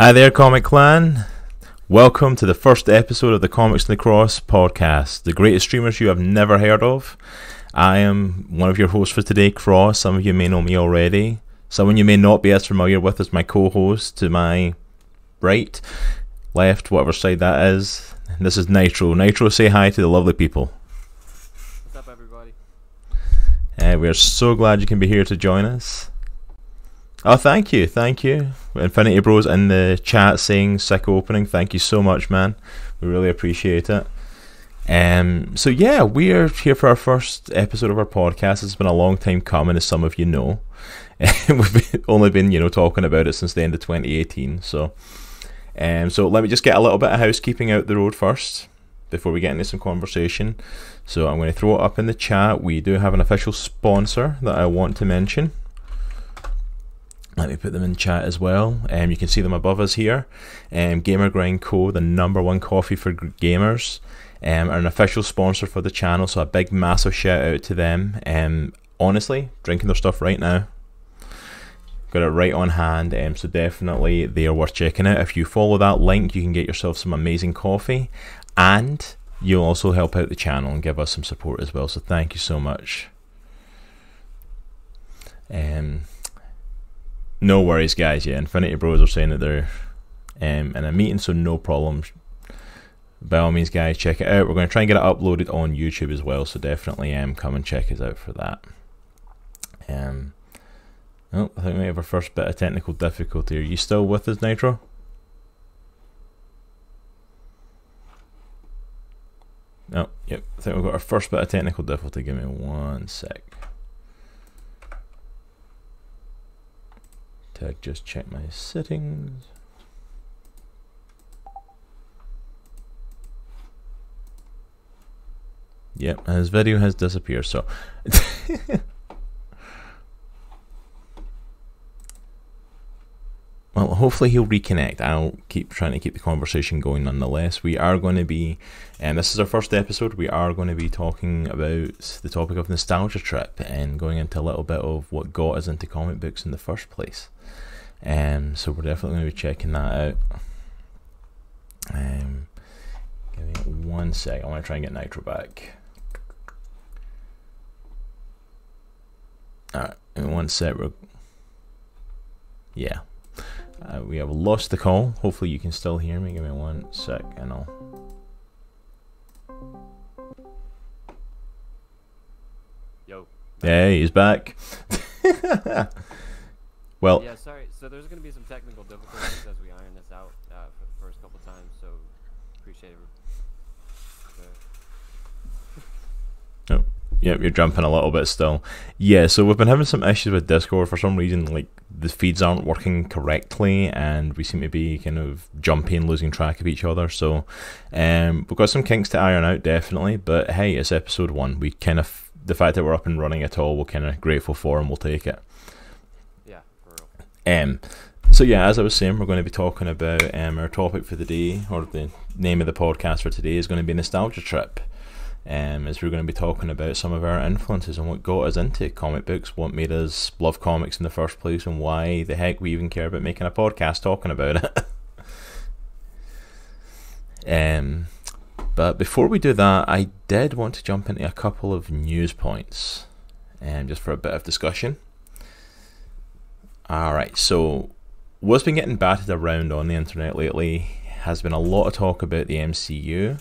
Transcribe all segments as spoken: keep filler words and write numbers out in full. Hi there, Comic Clan. Welcome to the first episode of the Comics and the Cross podcast, the greatest streamers you have never heard of. I am one of your hosts for today, Cross. Some of you may know me already. Someone you may not be as familiar with is my co-host to my right, left, whatever side that is. This is Nitro. Nitro, say hi to the lovely people. What's up, everybody? Uh, we are so glad you can be here to join us. Oh, thank you, thank you. Infinity Bros in the chat saying sick opening. Thank you so much, man. We really appreciate it. Um, so yeah, we are here for our first episode of our podcast. It's been a long time coming, as some of you know. We've been, only been, you know, talking about it since the end of twenty eighteen. So, um, so let me just get a little bit of housekeeping out the road first before we get into some conversation. So I'm going to throw it up in the chat. We do have an official sponsor that I want to mention. Let me put them in chat as well. Um, you can see them above us here. Um, Gamer Grind Co, the number one coffee for gamers, um, are an official sponsor for the channel, so a big, massive shout out to them. Um, honestly, drinking their stuff right now. Got it right on hand, um, so definitely they are worth checking out. If you follow that link, you can get yourself some amazing coffee, and you'll also help out the channel and give us some support as well, so thank you so much. Um... No worries, guys. Yeah, Infinity Bros are saying that they're um, in a meeting, so no problem. By all means, guys, check it out. We're going to try and get it uploaded on YouTube as well, so definitely um, come and check us out for that. Um, oh, I think we have our first bit of technical difficulty. Are you still with us, Nitro? Oh, yep. I think we've got our first bit of technical difficulty. Give me one sec. I just check my settings. Yep, his video has disappeared, so well, hopefully he'll reconnect. I'll keep trying to keep the conversation going nonetheless. We are going to be, and this is our first episode, we are going to be talking about the topic of nostalgia trip and going into a little bit of what got us into comic books in the first place. Um, so we're definitely going to be checking that out. Um, give me one sec. I want to try and get Nitro back. Alright, in one sec. We're... Yeah. Uh, we have lost the call. Hopefully you can still hear me. Give me one sec and I'll... Yo. Hey, he's back. Well, yeah, sorry. So there's going to be some technical difficulties as we iron this out uh, for the first couple of times. So appreciate it. So. Oh, yep, you're jumping a little bit still. Yeah, so we've been having some issues with Discord for some reason. Like the feeds aren't working correctly, and we seem to be kind of jumpy and losing track of each other. So um, we've got some kinks to iron out, definitely. But hey, it's episode one. We kind of the fact that we're up and running at all, we're kind of grateful for, and we'll take it. Um, so yeah, as I was saying, we're going to be talking about um, our topic for the day, or the name of the podcast for today is going to be Nostalgia Trip, um, as we're going to be talking about some of our influences and what got us into comic books, what made us love comics in the first place, and why the heck we even care about making a podcast talking about it. um, but before we do that, I did want to jump into a couple of news points, um, just for a bit of discussion. Alright, so what's been getting batted around on the internet lately has been a lot of talk about the M C U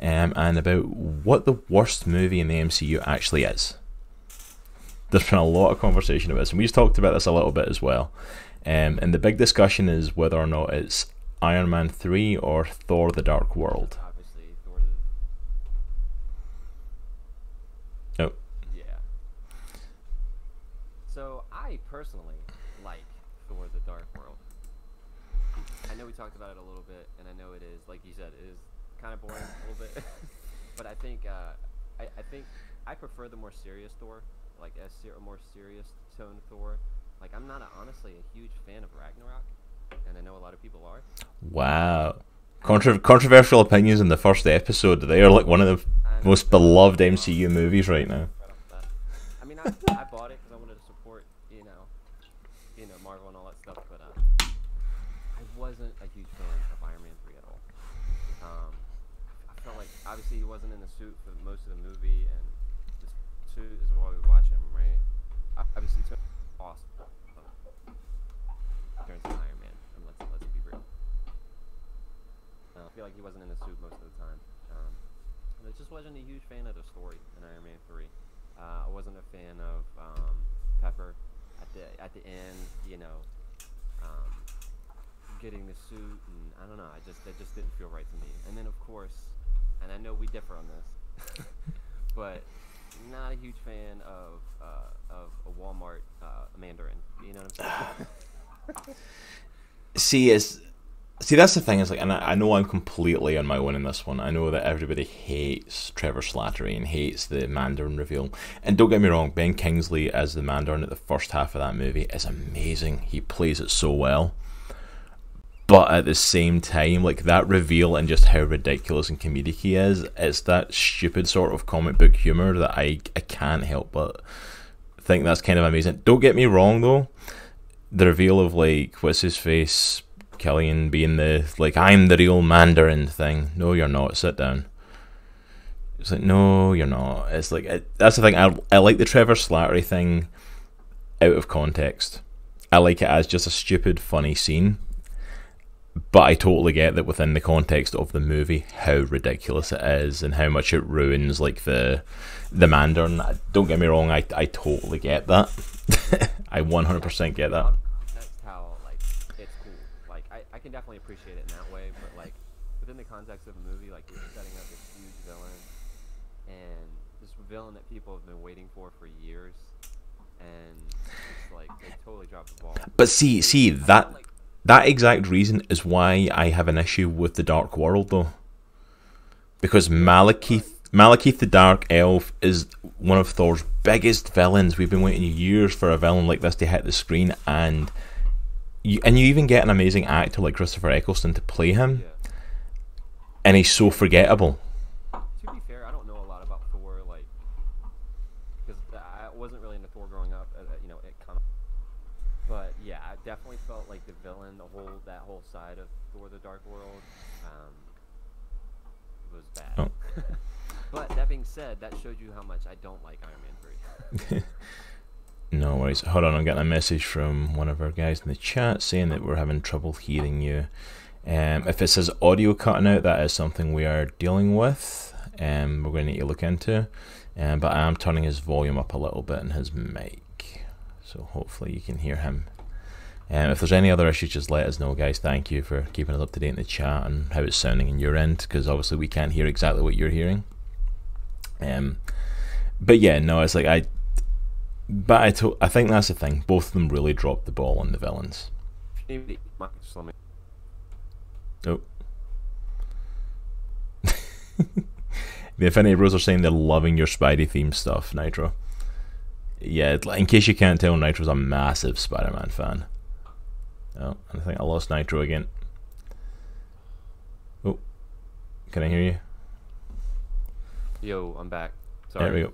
um, and about what the worst movie in the M C U actually is. There's been a lot of conversation about this, and we just talked about this a little bit as well. Um, and the big discussion is whether or not it's Iron Man three or Thor the Dark World. Obviously, Thor the... Oh. Yeah. So, I personally... talked about it a little bit, and I know it is, like you said, it is kind of boring a little bit, but I think uh, I, I think I prefer the more serious Thor, like a ser more serious tone Thor. Like I'm not a, honestly a huge fan of Ragnarok, and I know a lot of people are. Wow, Contra controversial opinions in the first episode. They are like one of the most beloved M C U movies right now. Right I mean, I, I bought it because I wanted to support, you know, you know Marvel and all that stuff, but uh, I wasn't. wasn't a huge fan of Iron Man three at all. Um, I felt like, obviously, he wasn't in the suit for most of the movie, and this suit is why we watch him, right? I, obviously, took awesome. Turns to Iron Man. And let's let's be real. Uh, I feel like he wasn't in the suit most of the time. Um, I just wasn't a huge fan of the story in Iron Man three. Uh, I wasn't a fan of um, Pepper at the at the end. You know, um, getting the suit, and I don't know. I just that just didn't feel right to me. And then of course, and I know we differ on this, but not a huge fan of uh, of a Walmart uh, Mandarin. You know what I'm saying? See, it's, see, that's the thing. Is like, and I, I know I'm completely on my own in this one. I know that everybody hates Trevor Slattery and hates the Mandarin reveal. And don't get me wrong, Ben Kingsley as the Mandarin at the first half of that movie is amazing. He plays it so well. But at the same time, like, that reveal and just how ridiculous and comedic he is, it's that stupid sort of comic book humour that I, I can't help but think that's kind of amazing. Don't get me wrong, though. The reveal of, like, what's his face, Killian being the, like, I'm the real Mandarin thing. No, you're not. Sit down. It's like, no, you're not. It's like, it, that's the thing. I, I like the Trevor Slattery thing out of context. I like it as just a stupid, funny scene. But I totally get that within the context of the movie, how ridiculous it is and how much it ruins, like, the the Mandarin. Don't get me wrong, I, I totally get that. I one hundred percent get that. I can definitely appreciate it in that way, but like within the context of a movie, like you're setting up this huge villain, and this villain that people have been waiting for for years, and it's like they totally dropped the ball. But see, see that that exact reason is why I have an issue with the Dark World, though, because Malekith, Malekith the Dark Elf is one of Thor's biggest villains. We've been waiting years for a villain like this to hit the screen, and. You, and you even get an amazing actor like Christopher Eccleston to play him, yeah. And he's so forgettable. To be fair, I don't know a lot about Thor, like, because I wasn't really into Thor growing up, uh, you know, it come. But yeah, I definitely felt like the villain, the whole that whole side of Thor: The Dark World, um, was bad. Oh. But that being said, that showed you how much I don't like Iron Man three. No worries. Hold on, I'm getting a message from one of our guys in the chat saying that we're having trouble hearing you. Um, if it says audio cutting out, that is something we are dealing with. Um, we're going to need to look into. Um, but I am turning his volume up a little bit in his mic. So hopefully you can hear him. Um, if there's any other issues, just let us know, guys. Thank you for keeping us up to date in the chat and how it's sounding in your end, because obviously we can't hear exactly what you're hearing. Um, but yeah, no, it's like I... But I, to I think that's the thing. Both of them really dropped the ball on the villains. Oh. The Infinity Bros are saying they're loving your Spidey-themed stuff, Nitro. Yeah, in case you can't tell, Nitro's a massive Spider-Man fan. Oh, I think I lost Nitro again. Oh, can I hear you? Yo, I'm back. Sorry. There we go.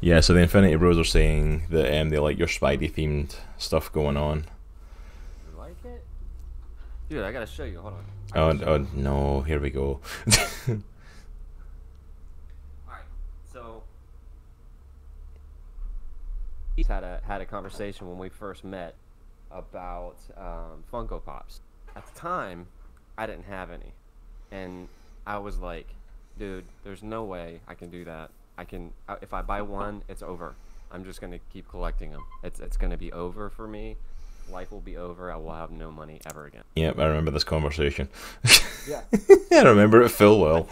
Yeah, so the Infinity Bros are saying that um, they like your Spidey-themed stuff going on. You like it? Dude, I gotta show you. Hold on. Oh, oh no, here we go. Alright, so... We had a, had a conversation when we first met about um, Funko Pops. At the time, I didn't have any. And I was like, dude, there's no way I can do that. I can, if I buy one, it's over. I'm just gonna keep collecting them. It's it's gonna be over for me. Life will be over. I will have no money ever again. Yep, I remember this conversation. Yeah, I remember it full well.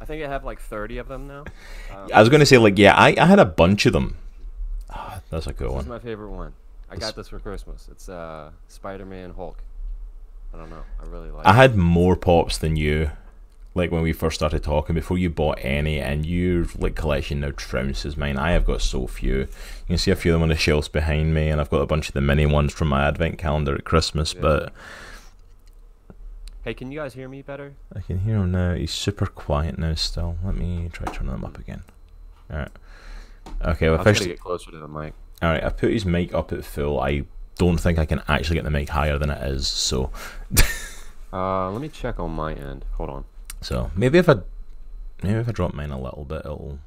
I think I have like thirty of them now. Um, I was gonna say like yeah, I I had a bunch of them. Oh, that's a good this one. This is my favorite one. I that's... got this for Christmas. It's uh Spider-Man Hulk. I don't know. I really like. I it. had more pops than you. Like when we first started talking, before you bought any, and your like collection now trounces mine. I have got so few. You can see a few of them on the shelves behind me, and I've got a bunch of the mini ones from my advent calendar at Christmas. Yeah. But hey, can you guys hear me better? I can hear him now. He's super quiet now. Still, let me try turning him up again. All right. Okay. Well, I'll first... try to get closer to the mic. All right. I put his mic up at full. I don't think I can actually get the mic higher than it is. So. Uh, let me check on my end. Hold on. So maybe if I, maybe if I drop mine a little bit, it'll.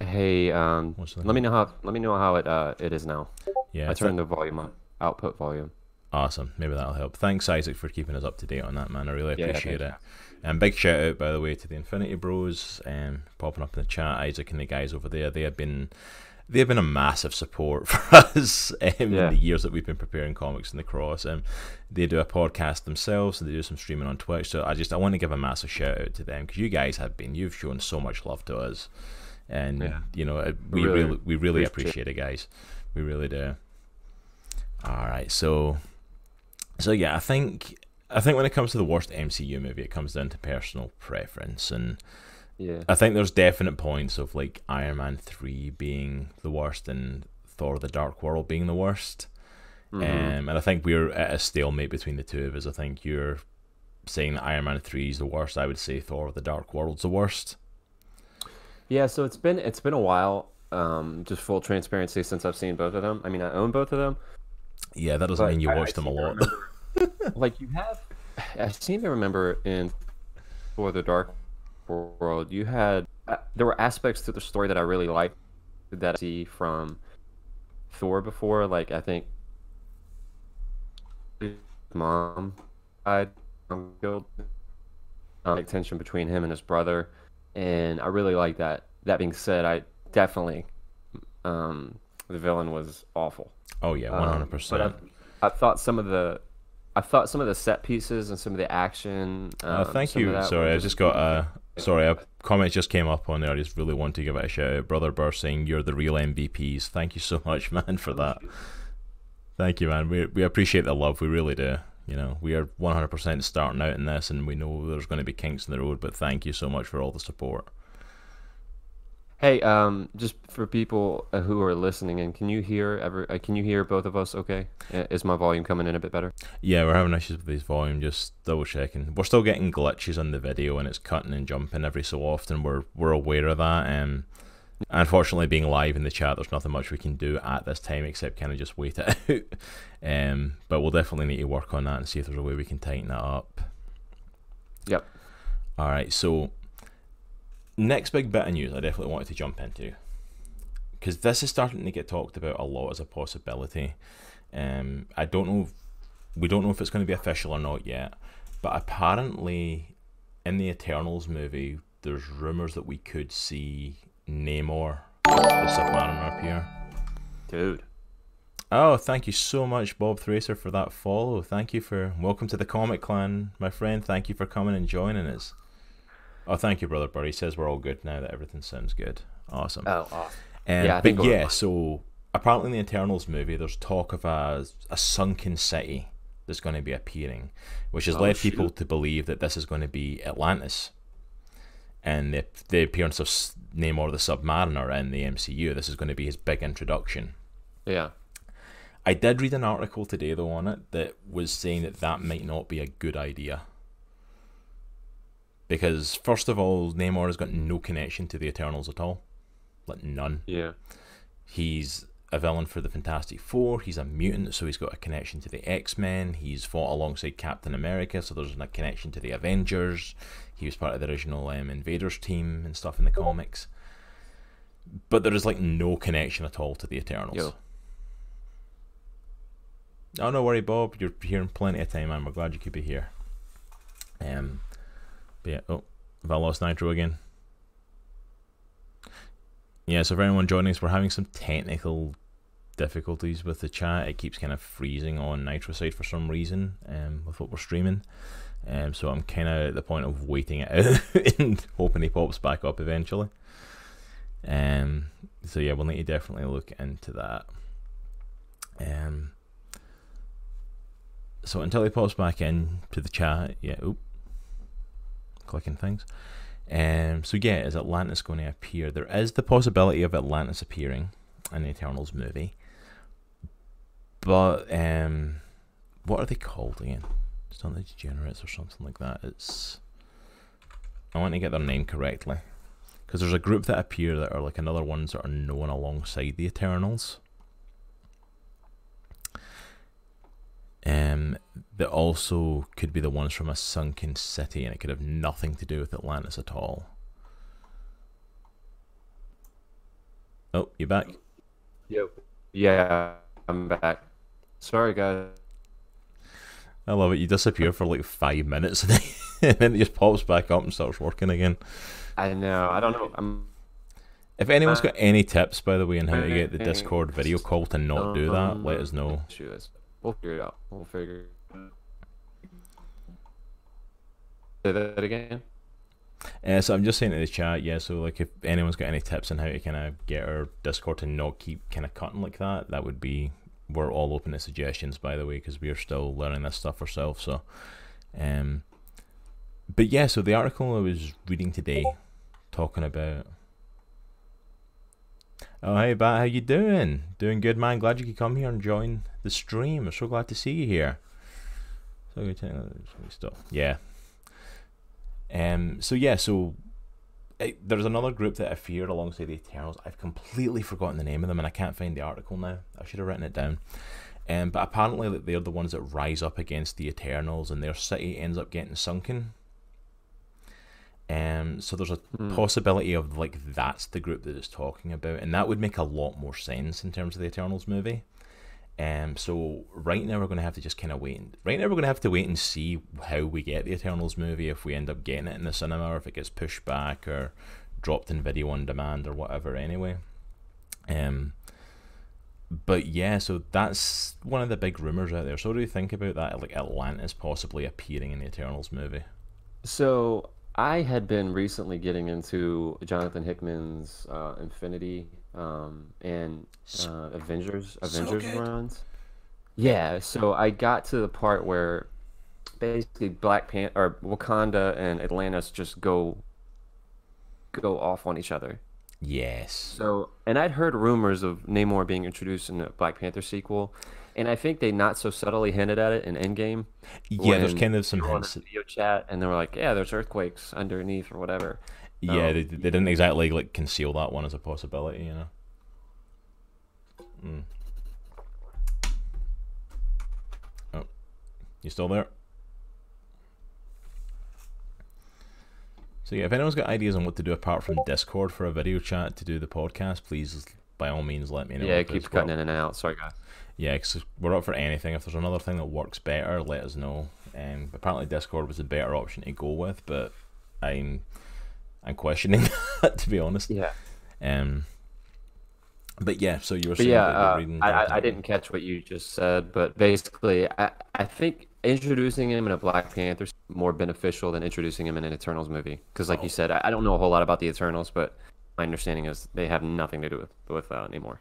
Hey, um, let name? me know how. Let me know how it uh it is now. Yeah, I turned the volume up, output volume. Awesome. Maybe that'll help. Thanks, Isaac, for keeping us up to date on that, man. I really appreciate yeah, it. And um, big shout out, by the way, to the Infinity Bros, um, popping up in the chat. Isaac and the guys over there. They have been. They've been a massive support for us um, yeah. in the years that we've been preparing Comics in the Cross. Um, they do a podcast themselves and they do some streaming on Twitch. So I just I want to give a massive shout out to them because you guys have been you've shown so much love to us, and yeah. you know we really, really we really appreciate it, guys. We really do. All right, so so yeah, I think I think when it comes to the worst M C U movie, it comes down to personal preference and. Yeah. I think there's definite points of like Iron Man three being the worst and Thor the Dark World being the worst. Mm-hmm. um, and I think we're at a stalemate between the two of us. I think you're saying that Iron Man three is the worst. I would say Thor the Dark World's the worst. Yeah, so it's been it's been a while, um, just full transparency, since I've seen both of them. I mean, I own both of them. Yeah, that doesn't mean you watch them a lot. Like you have, I seem to remember in Thor the Dark World you had uh, there were aspects to the story that I really liked that I see from Thor before, like I think mom died, um, killed, um, tension between him and his brother, and I really like that. That being said, I definitely um the villain was awful. Oh yeah, one hundred percent. Um, I, I thought some of the I thought some of the set pieces and some of the action um, oh, thank you. Sorry, I just got a Sorry, a comment just came up on there. I just really want to give it a shout out. Brother Burr saying, you're the real M V Ps. Thank you so much, man, for that. Thank you, man. We we appreciate the love. We really do. You know, we are one hundred percent starting out in this, and we know there's going to be kinks in the road, but thank you so much for all the support. Hey, um, just for people who are listening, and can you hear ever? Uh, can you hear both of us okay? Is my volume coming in a bit better? Yeah, we're having issues with this volume, just double checking. We're still getting glitches on the video, and it's cutting and jumping every so often. We're we're aware of that. Um, unfortunately, being live in the chat, there's nothing much we can do at this time except kind of just wait it out. Um, but we'll definitely need to work on that and see if there's a way we can tighten that up. Yep. All right, so... Next big bit of news I definitely wanted to jump into, because this is starting to get talked about a lot as a possibility. Um, I don't know, if, we don't know if it's going to be official or not yet, but apparently in the Eternals movie, there's rumours that we could see Namor, the Submariner, appear. Dude. Oh, thank you so much, Bob Thracer, for that follow. Thank you for, welcome to the Comic Clan, my friend. Thank you for coming and joining us. Oh, thank you, Brother Buddy. He says we're all good now that everything sounds good. Awesome. Oh, awesome. Um, yeah, but yeah, so apparently in the Eternals movie, there's talk of a, a sunken city that's going to be appearing, which has oh, led shoot. people to believe that this is going to be Atlantis. And the, the appearance of Namor the Submariner in the M C U, this is going to be his big introduction. Yeah. I did read an article today, though, on it that was saying that that might not be a good idea. Because, first of all, Namor has got no connection to the Eternals at all. Like, none. Yeah. He's a villain for the Fantastic Four. He's a mutant, so he's got a connection to the X-Men. He's fought alongside Captain America, so there's a connection to the Avengers. He was part of the original um, Invaders team and stuff in the comics. But there is, like, no connection at all to the Eternals. Yo. Oh, no worry, Bob. You're here in plenty of time, and we're glad you could be here. Um... But yeah, oh, have I lost Nitro again? Yeah, so for anyone joining us, we're having some technical difficulties with the chat. It keeps kind of freezing on Nitro side for some reason um, with what we're streaming. Um, so I'm kind of at the point of waiting it out and hoping he pops back up eventually. Um, so yeah, we'll need to definitely look into that. Um, so until he pops back in to the chat, yeah, oop. Clicking things. Um, so yeah, is Atlantis going to appear? There is the possibility of Atlantis appearing in the Eternals movie. But um, what are they called again? It's not the Degenerates or something like that. It's I want to get their name correctly. Because there's a group that appear that are like another ones that are known alongside the Eternals. um, that also could be the ones from a sunken city, and it could have nothing to do with Atlantis at all. Oh, you're back? Yep. Yeah, I'm back. Sorry, guys. I love it. You disappear for like five minutes and then it just pops back up and starts working again. I know. I don't know. I'm... If anyone's got any tips, by the way, on how to get the Discord video call to not do that, let us know. We'll figure it out. We'll figure it out. Say that again? Uh, so I'm just saying to the chat, yeah, so like if anyone's got any tips on how to kind of get our Discord to not keep kind of cutting like that, that would be... We're all open to suggestions, by the way, because we are still learning this stuff ourselves. So, um, but yeah, so the article I was reading today, talking about. Oh hey, Bat, how you doing? Doing good, man. Glad you could come here and join the stream. I'm so glad to see you here. So good to stuff. Yeah. Um. So yeah. So. It, there's another group that I feared alongside the Eternals. I've completely forgotten the name of them, and I can't find the article now. I should have written it down. Um, but apparently they're the ones that rise up against the Eternals, and their city ends up getting sunken. Um, so there's a mm. possibility of, like, that's the group that it's talking about, and that would make a lot more sense in terms of the Eternals movie. Um, so right now we're going to have to just kind of wait. And, right now we're going to have to wait and see how we get the Eternals movie, if we end up getting it in the cinema, or if it gets pushed back or dropped in video on demand or whatever anyway. Um, but yeah, so that's one of the big rumors out there. So what do you think about that, like Atlantis possibly appearing in the Eternals movie? So I had been recently getting into Jonathan Hickman's uh, Infinity um and uh, Avengers Avengers so runs. Yeah, so I got to the part where basically Black Panther or Wakanda and Atlantis just go go off on each other. Yes. So, and I'd heard rumors of Namor being introduced in the Black Panther sequel, and I think they not so subtly hinted at it in Endgame. Yeah, there's kind of some hints. Video chat, and they were like, "Yeah, there's earthquakes underneath or whatever." Yeah, um, they, they didn't exactly like conceal that one as a possibility, you know. Mm. Oh, you still there? So yeah, if anyone's got ideas on what to do apart from Discord for a video chat to do the podcast, please by all means let me know. Yeah, it keeps cutting in and out. Sorry, guys. Yeah, because we're up for anything. If there's another thing that works better, let us know. And um, apparently Discord was a better option to go with, but I'm. I'm questioning that, to be honest. Yeah. Um. But yeah, so you were saying yeah, that uh, reading. I, I didn't catch what you just said, but basically, I, I think introducing him in a Black Panther is more beneficial than introducing him in an Eternals movie. Because, like oh. you said, I, I don't know a whole lot about the Eternals, but my understanding is they have nothing to do with with uh, Namor.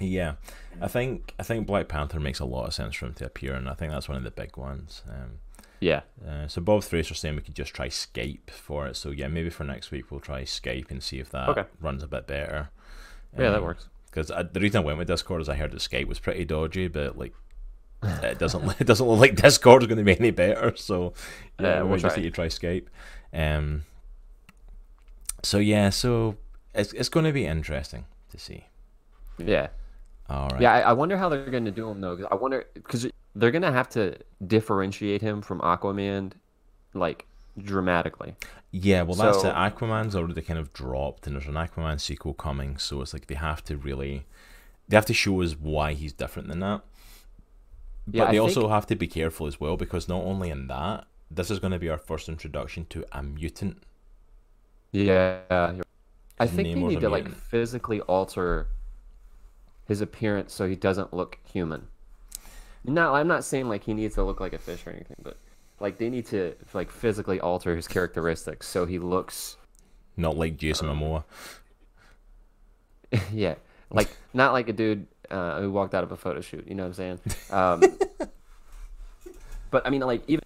yeah, I think I think Black Panther makes a lot of sense for him to appear, and I think that's one of the big ones. Um. Yeah. Uh, so Bob Thracer's saying we could just try Skype for it. So yeah, maybe for next week we'll try Skype and see if that okay. runs a bit better. Yeah, um, that works. Because the reason I went with Discord is I heard that Skype was pretty dodgy, but like it doesn't it doesn't look like Discord is going to be any better. So yeah, uh, we'll just let you try Skype. Um. So yeah, so it's it's going to be interesting to see. Yeah. All right. Yeah, I, I wonder how they're going to do him though. Cause I wonder because. They're going to have to differentiate him from Aquaman, like, dramatically. Yeah, well, that's so, it. Aquaman's already kind of dropped, and there's an Aquaman sequel coming, so it's like they have to really... They have to show us why he's different than that. But yeah, they think... also have to be careful as well, because not only in that, this is going to be our first introduction to a mutant. Yeah. You're... I think Namor's they need to, mutant. like, physically alter his appearance so he doesn't look human. No, I'm not saying like he needs to look like a fish or anything, but like they need to like physically alter his characteristics so he looks not like Jason um, Momoa. Yeah, like not like a dude uh, who walked out of a photo shoot. You know what I'm saying? Um, but I mean, like even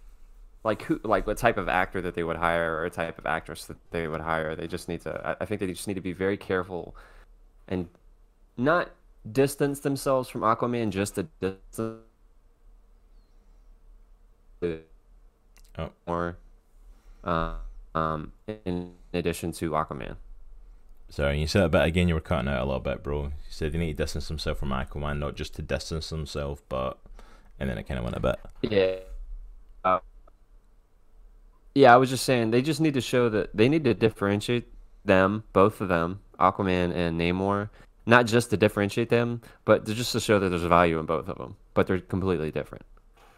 like who like what type of actor that they would hire or a type of actress that they would hire, they just need to. I think they just need to be very careful and not distance themselves from Aquaman just to distance. Oh. Or, uh, um, in addition to Aquaman. Sorry, you said that bit again. You were cutting out a little bit, bro. You said they need to distance themselves from Aquaman, not just to distance themselves, but and then it kind of went a bit. Yeah. Uh, yeah, I was just saying they just need to show that they need to differentiate them, both of them, Aquaman and Namor, not just to differentiate them, but to just to show that there's value in both of them, but they're completely different.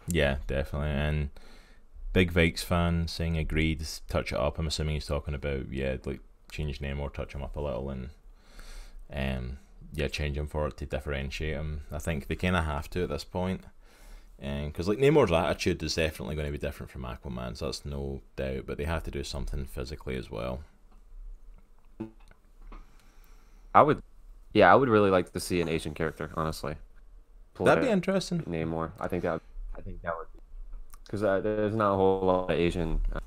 Yeah, definitely. And big Vikes fan saying agreed, touch it up. I'm assuming he's talking about, yeah, like change Namor, touch him up a little, and um, yeah, change him for it to differentiate him. I think they kind of have to at this point. Because um, like Namor's attitude is definitely going to be different from Aquaman's, so that's no doubt, but they have to do something physically as well. I would, yeah, I would really like to see an Asian character, honestly. Pull That'd be interesting. Namor, I think that, I think that would, because uh, there's not a whole lot of Asian uh,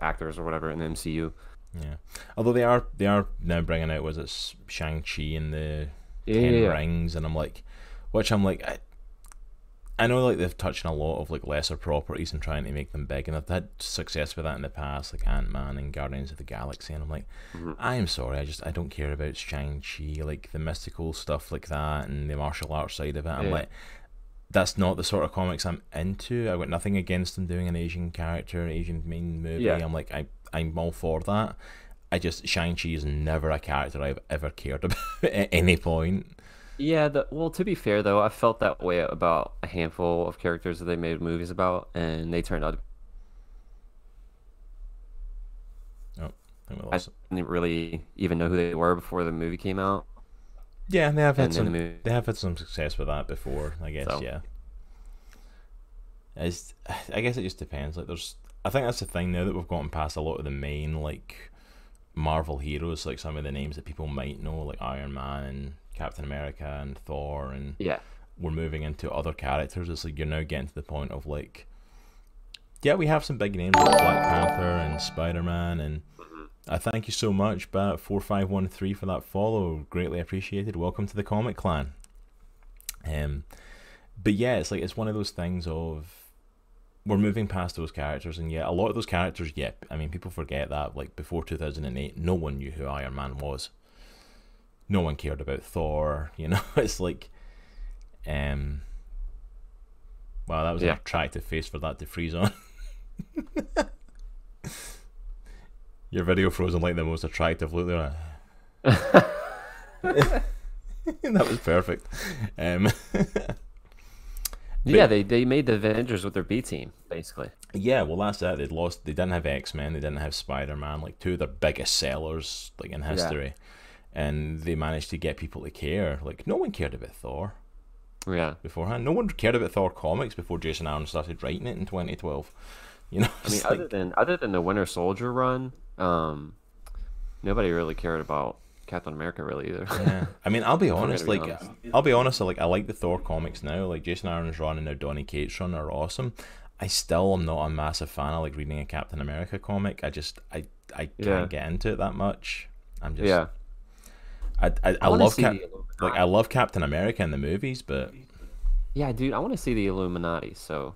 actors or whatever in the M C U. Yeah, although they are they are now bringing out, was it Shang-Chi and the yeah, Ten yeah. Rings, and I'm like, which I'm like, I, I know like they've touched on a lot of like lesser properties and trying to make them big, and I've had success with that in the past, like Ant-Man and Guardians of the Galaxy, and I'm like, mm-hmm. I am sorry, I just I don't care about Shang-Chi, like the mystical stuff like that and the martial arts side of it. I'm yeah. like, that's not the sort of comics I'm into. I've got nothing against them doing an Asian character, an Asian main movie. Yeah. I'm like, I I'm all for that. I just Shang-Chi is never a character I've ever cared about at any point. Yeah, the, well, to be fair though, I felt that way about a handful of characters that they made movies about, and they turned out. Oh, I, I didn't really even know who they were before the movie came out. Yeah, they have had and some. The they have had some success with that before, I guess. So. Yeah, it's, I guess it just depends. Like, there's, I think that's the thing now that we've gotten past a lot of the main like Marvel heroes, like some of the names that people might know, like Iron Man and Captain America and Thor, and yeah, we're moving into other characters. It's like you're now getting to the point of like, yeah, we have some big names like Black Panther and Spider-Man, and I thank you so much, Bat four five one three, for that follow. Greatly appreciated. Welcome to the Comic Clan. Um, but yeah, it's like it's one of those things of we're moving past those characters, and yeah, a lot of those characters, yeah, I mean, people forget that. Like before two thousand eight, no one knew who Iron Man was. No one cared about Thor, you know. It's like, um, wow, that was yeah. an attractive face for that to freeze on. Your video frozen like the most attractive look there. That was perfect. Um, yeah, they they made the Avengers with their B team basically. Yeah, well that's that. They'd lost. They didn't have X-Men. They didn't have Spider-Man. Like two of their biggest sellers like in history. Yeah. And they managed to get people to care. Like, no one cared about Thor yeah. beforehand. No one cared about Thor comics before Jason Aaron started writing it in twenty twelve. You know, I mean, like... other than other than the Winter Soldier run, um, nobody really cared about Captain America really either. Yeah. I mean, I'll be honest. Like, be honest. I'll be honest. Like, I like the Thor comics now. Like, Jason Aaron's run and now Donny Cates' run are awesome. I still am not a massive fan of like reading a Captain America comic. I just, I, I can't yeah. get into it that much. I'm just. Yeah. I, I, I love Cap like I love Captain America in the movies, but yeah, dude, I want to see the Illuminati. So,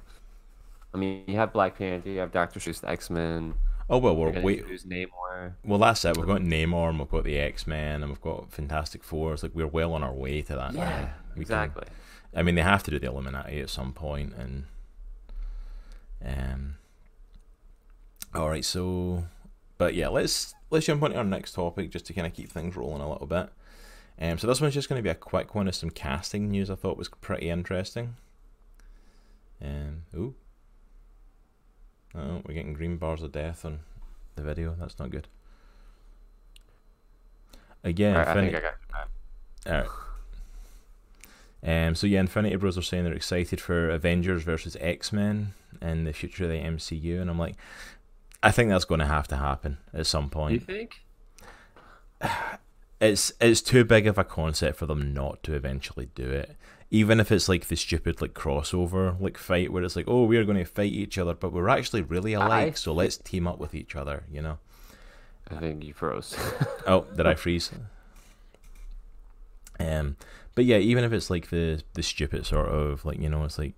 I mean, you have Black Panther, you have Doctor Seuss, the X Men. Oh well, we're wait. Namor. Well, that's it. We've got Namor, and we've got the X Men, and we've got Fantastic Four. It's like we're well on our way to that. Yeah, we exactly. Can, I mean, they have to do the Illuminati at some point, and um. All right, so, but yeah, let's. Let's jump on to our next topic just to kind of keep things rolling a little bit. Um, so this one's just going to be a quick one of some casting news I thought was pretty interesting. Um, ooh. Oh, we're getting green bars of death on the video. That's not good. Again, right, Infinity... I think I got it. All right. Um, so yeah, Infinity Bros are saying they're excited for Avengers versus X-Men and the future of the M C U, and I'm like... I think that's going to have to happen at some point. You think? It's it's too big of a concept for them not to eventually do it. Even if it's like the stupid like crossover like fight where it's like, oh, we're going to fight each other, but we're actually really alike, I... so let's team up with each other, you know? I think you froze. Oh, did I freeze? Um, But yeah, even if it's like the, the stupid sort of like, you know, it's like,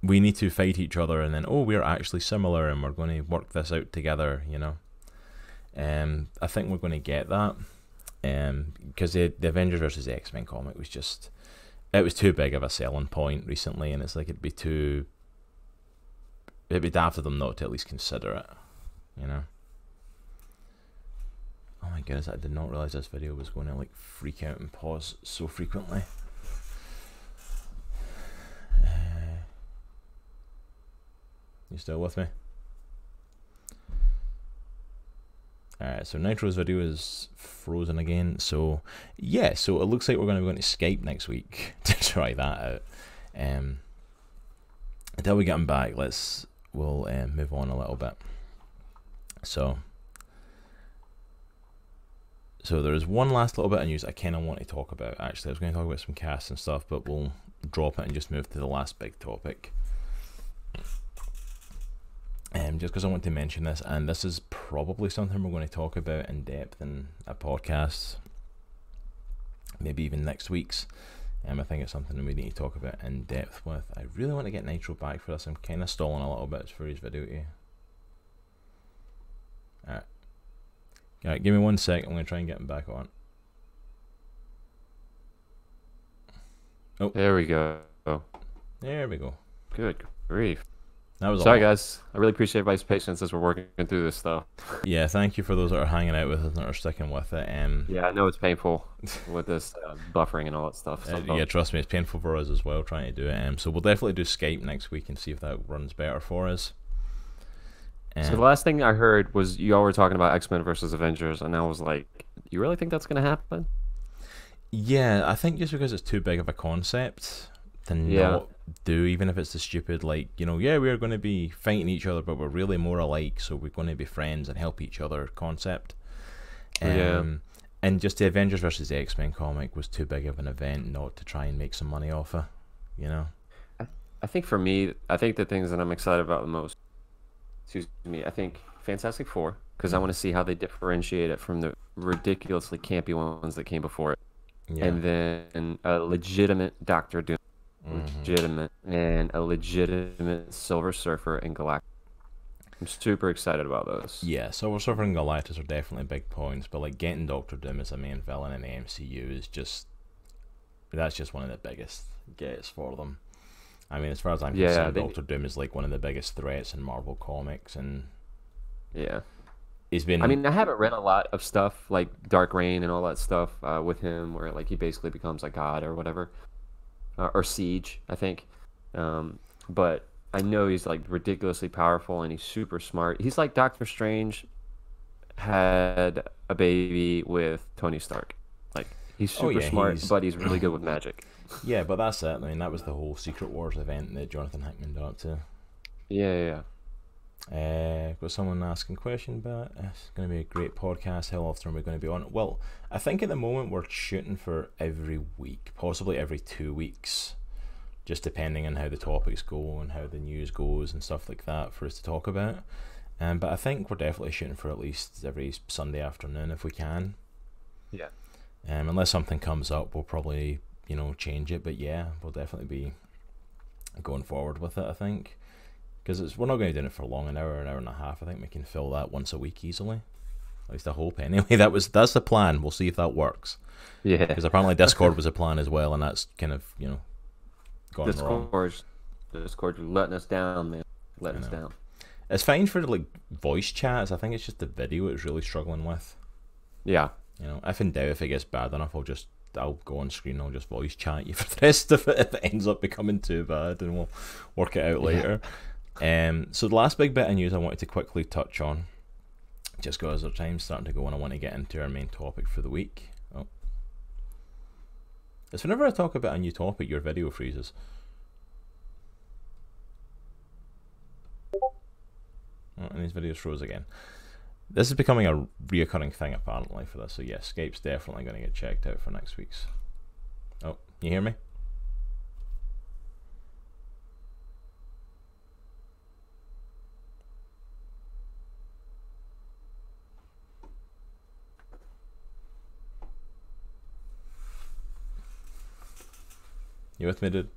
we need to fight each other, and then oh, we're actually similar, and we're going to work this out together. You know, um, I think we're going to get that, um, because the the Avengers versus X Men comic was just it was too big of a selling point recently, and it's like it'd be too, it'd be daft of them not to at least consider it, you know. Oh my goodness, I did not realise this video was going to like freak out and pause so frequently. Uh, you still with me? Alright, so Nitro's video is frozen again, so yeah, so it looks like we're going to be going to Skype next week to try that out. Um, until we get him back, let's, we'll uh, move on a little bit. So, so there is one last little bit of news I kind of want to talk about, actually. I was going to talk about some casts and stuff, but we'll drop it and just move to the last big topic. Um, just because I want to mention this, and this is probably something we're going to talk about in depth in a podcast, maybe even next week's. Um, I think it's something we need to talk about in depth with. I really want to get Nitro back for this. I'm kind of stalling a little bit for his video here. Alright. Alright, give me one sec. I'm going to try and get him back on. Oh, there we go. There we go. Good grief. That was Sorry, awful. guys. I really appreciate everybody's patience as we're working through this, though. Yeah, thank you for those that are hanging out with us and that are sticking with it. Um, yeah, I know it's painful with this uh, buffering and all that stuff. Uh, yeah, trust me, it's painful for us as well trying to do it. Um, so we'll definitely do Skype next week and see if that runs better for us. Um, so the last thing I heard was you all were talking about X-Men versus Avengers, and I was like, you really think that's going to happen? Yeah, I think just because it's too big of a concept to yeah. not... do, even if it's the stupid, like, you know, yeah, we're going to be fighting each other, but we're really more alike, so we're going to be friends and help each other concept. Um, yeah. And just the Avengers versus the X-Men comic was too big of an event not to try and make some money off of, you know? I, I think for me, I think the things that I'm excited about the most, excuse me, I think Fantastic Four, because I want to see how they differentiate it from the ridiculously campy ones that came before it. Yeah. And then a legitimate Doctor Doom. Legitimate mm-hmm. and a legitimate Silver Surfer and Galactus. I'm super excited about those. Yeah, Silver Surfer and Galactus are definitely big points, but like getting Doctor Doom as a main villain in the M C U is just, that's just one of the biggest gets for them. I mean, as far as I'm yeah, concerned, they... Doctor Doom is like one of the biggest threats in Marvel Comics, and yeah, he's been. I mean, I haven't read a lot of stuff like Dark Reign and all that stuff uh, with him, where like he basically becomes a god or whatever. Uh, or Siege, I think, um, but I know he's like ridiculously powerful and he's super smart. He's like Doctor Strange had a baby with Tony Stark. Like he's super oh, yeah, smart, he's... but he's really good with magic. Yeah, but that's it. I mean, that was the whole Secret Wars event that Jonathan Hickman got up to. Yeah, yeah. Uh, got someone asking a question, but it's going to be a great podcast. How often are we going to be on? Well, I think at the moment we're shooting for every week, possibly every two weeks, just depending on how the topics go and how the news goes and stuff like that for us to talk about. Um, but I think we're definitely shooting for at least every Sunday afternoon if we can. Yeah. Um, unless something comes up, we'll probably, you know, change it. But yeah, we'll definitely be going forward with it, I think. Because it's, we're not going to do it for long, an hour, an hour and a half. I think we can fill that once a week easily. At least I hope. Anyway, that was that's the plan. We'll see if that works. Yeah. Because apparently Discord was a plan as well, and that's kind of, you know, gone Discord, wrong. Discord, you're letting us down, man. Letting us down. It's fine for like voice chats. I think it's just the video it's really struggling with. Yeah. You know, if in doubt, if it gets bad enough, I'll just I'll go on screen. And I'll just voice chat you for the rest of it if it ends up becoming too bad, and we'll work it out later. Yeah. Um. So the last big bit of news I wanted to quickly touch on. Just because our time's starting to go and I want to get into our main topic for the week. Oh. It's whenever I talk about a new topic, your video freezes. Oh, and these videos froze again. This is becoming a reoccurring thing apparently for this. So yeah, Skype's definitely going to get checked out for next week's. Oh, you hear me? You with me, dude?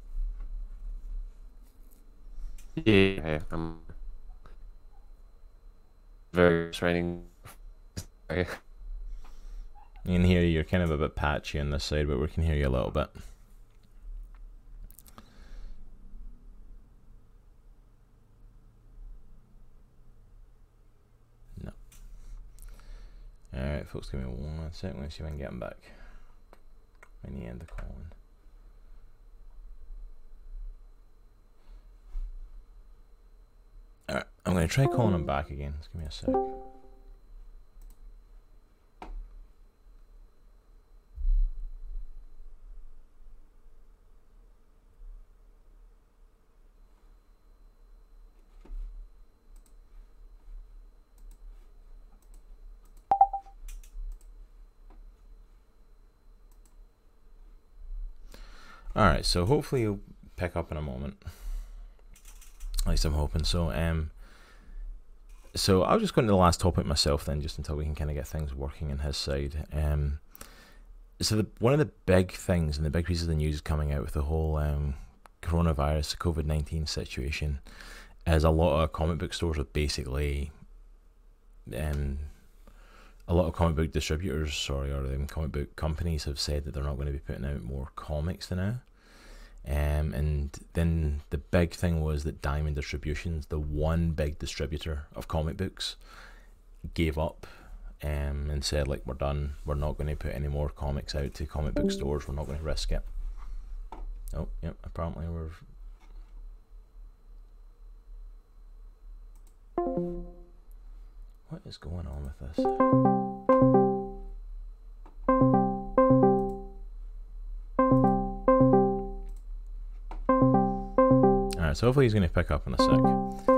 Yeah, I'm very restraining. You can hear you. You're kind of a bit patchy on this side, but we can hear you a little bit. right, folks, give me one second. Let's see if I can get them back. I need to end the call. All right, I'm going to try calling them back again. Just give me a sec. Alright, so hopefully you'll pick up in a moment. At least I'm hoping so. Um, so I'll just go into the last topic myself then, just until we can kind of get things working on his side. Um, so the, one of the big things and the big pieces of the news coming out with the whole um, coronavirus, COVID nineteen situation, is a lot of comic book stores have basically... Um, a lot of comic book distributors, sorry, or them comic book companies have said that they're not going to be putting out more comics than now. Um, and then the big thing was that Diamond Distributions, the one big distributor of comic books, gave up um, and said, like, we're done. We're not going to put any more comics out to comic book stores. We're not going to risk it. Oh, yep, apparently we're... What is going on with this? Alright, so hopefully he's going to pick up in a sec.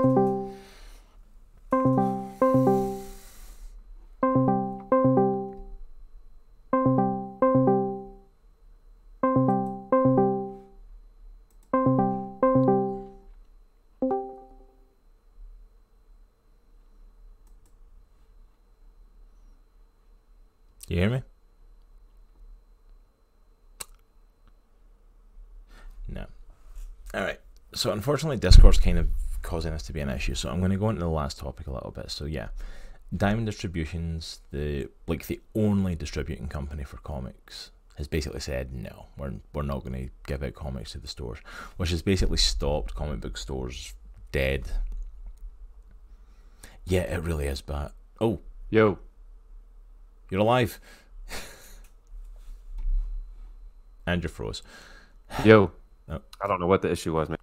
You hear me? No. Alright, so unfortunately Discord's kind of causing this to be an issue, so I'm going to go into the last topic a little bit. So yeah, Diamond Distributions, the like the only distributing company for comics, has basically said no, we're, we're not going to give out comics to the stores, which has basically stopped comic book stores dead. Yeah, it really is bad. Oh. Yo. You're alive. And you're froze. Yo. Oh. I don't know what the issue was, man.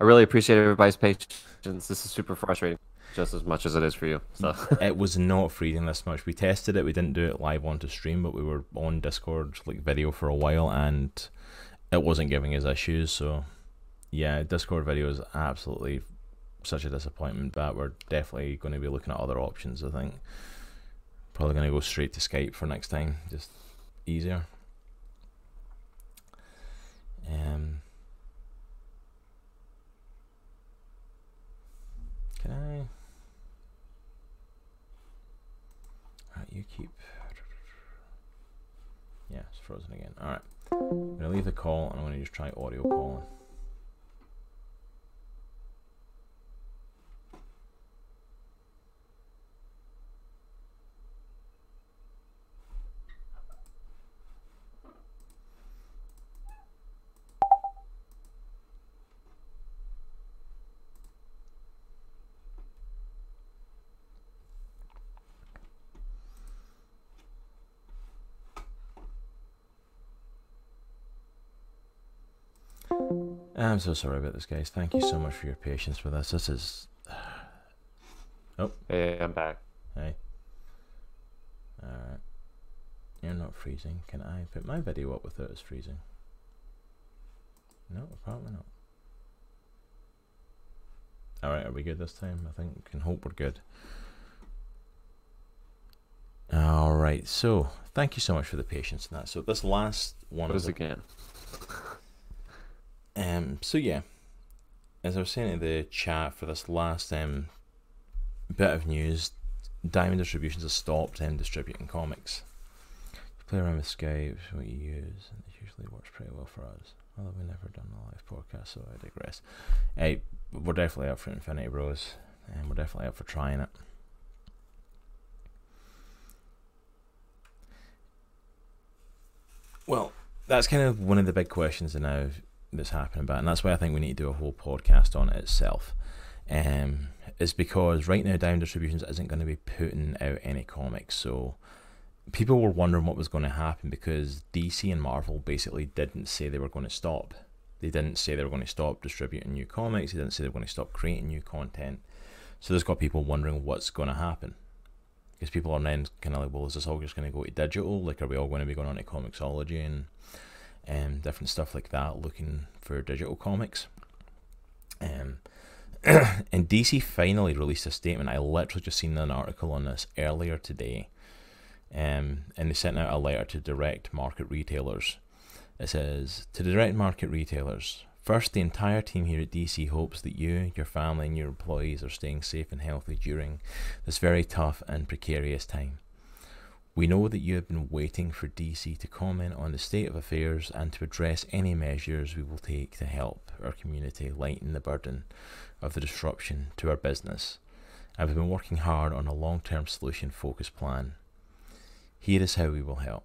I really appreciate everybody's patience. This is super frustrating, just as much as it is for you. So. It was not freezing this much. We tested it. We didn't do it live onto stream, but we were on Discord, like, video for a while, and it wasn't giving us issues. So, yeah, Discord video is absolutely such a disappointment, but we're definitely going to be looking at other options, I think. Probably going to go straight to Skype for next time, just easier. Um, can I? Alright, you keep. Yeah, it's frozen again. Alright, I'm going to leave the call and I'm going to just try audio calling. I'm so sorry about this, guys. Thank you so much for your patience with us. This is... Oh. Hey, I'm back. Hey. Alright. You're not freezing. Can I put my video up without it as freezing? No, apparently not. Alright, are we good this time? I think we can hope we're good. Alright, so thank you so much for the patience in that. So this last one... Close again. Um, so yeah, as I was saying in the chat, for this last um, bit of news, Diamond Distributions has stopped um, distributing comics. You play around with Skype, what you use, and it usually works pretty well for us. Although we've never done a live podcast, so I digress. Hey, we're definitely up for Infinity Bros, and we're definitely up for trying it. Well, that's kind of one of the big questions now that's happening about, and that's why I think we need to do a whole podcast on it itself. Um, it's because right now Diamond Distributions isn't going to be putting out any comics, so people were wondering what was going to happen, because D C and Marvel basically didn't say they were going to stop. They didn't say they were going to stop distributing new comics. They didn't say they were going to stop creating new content. So this got people wondering what's going to happen. Because people are then kind of like, well, is this all just going to go to digital? Like, are we all going to be going on to Comixology and um, different stuff like that, looking for digital comics? Um, and D C finally released a statement. I literally just seen an article on this earlier today. Um, and they sent out a letter to direct market retailers. It says, to direct market retailers, first, the entire team here at D C hopes that you, your family and your employees are staying safe and healthy during this very tough and precarious time. We know that you have been waiting for D C to comment on the state of affairs and to address any measures we will take to help our community lighten the burden of the disruption to our business. And we've been working hard on a long-term solution-focused plan. Here is how we will help.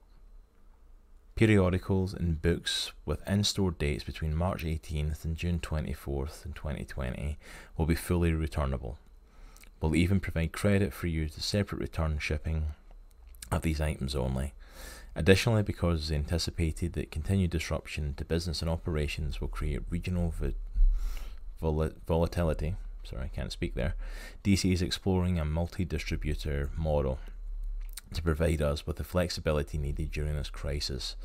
Periodicals and books with in-store dates between March eighteenth and June twenty-fourth in twenty twenty will be fully returnable. We'll even provide credit for you to separate return shipping of these items only. Additionally, because they anticipated that continued disruption to business and operations will create regional vo vol volatility, sorry, I can't speak there, D C is exploring a multi-distributor model to provide us with the flexibility needed during this crisis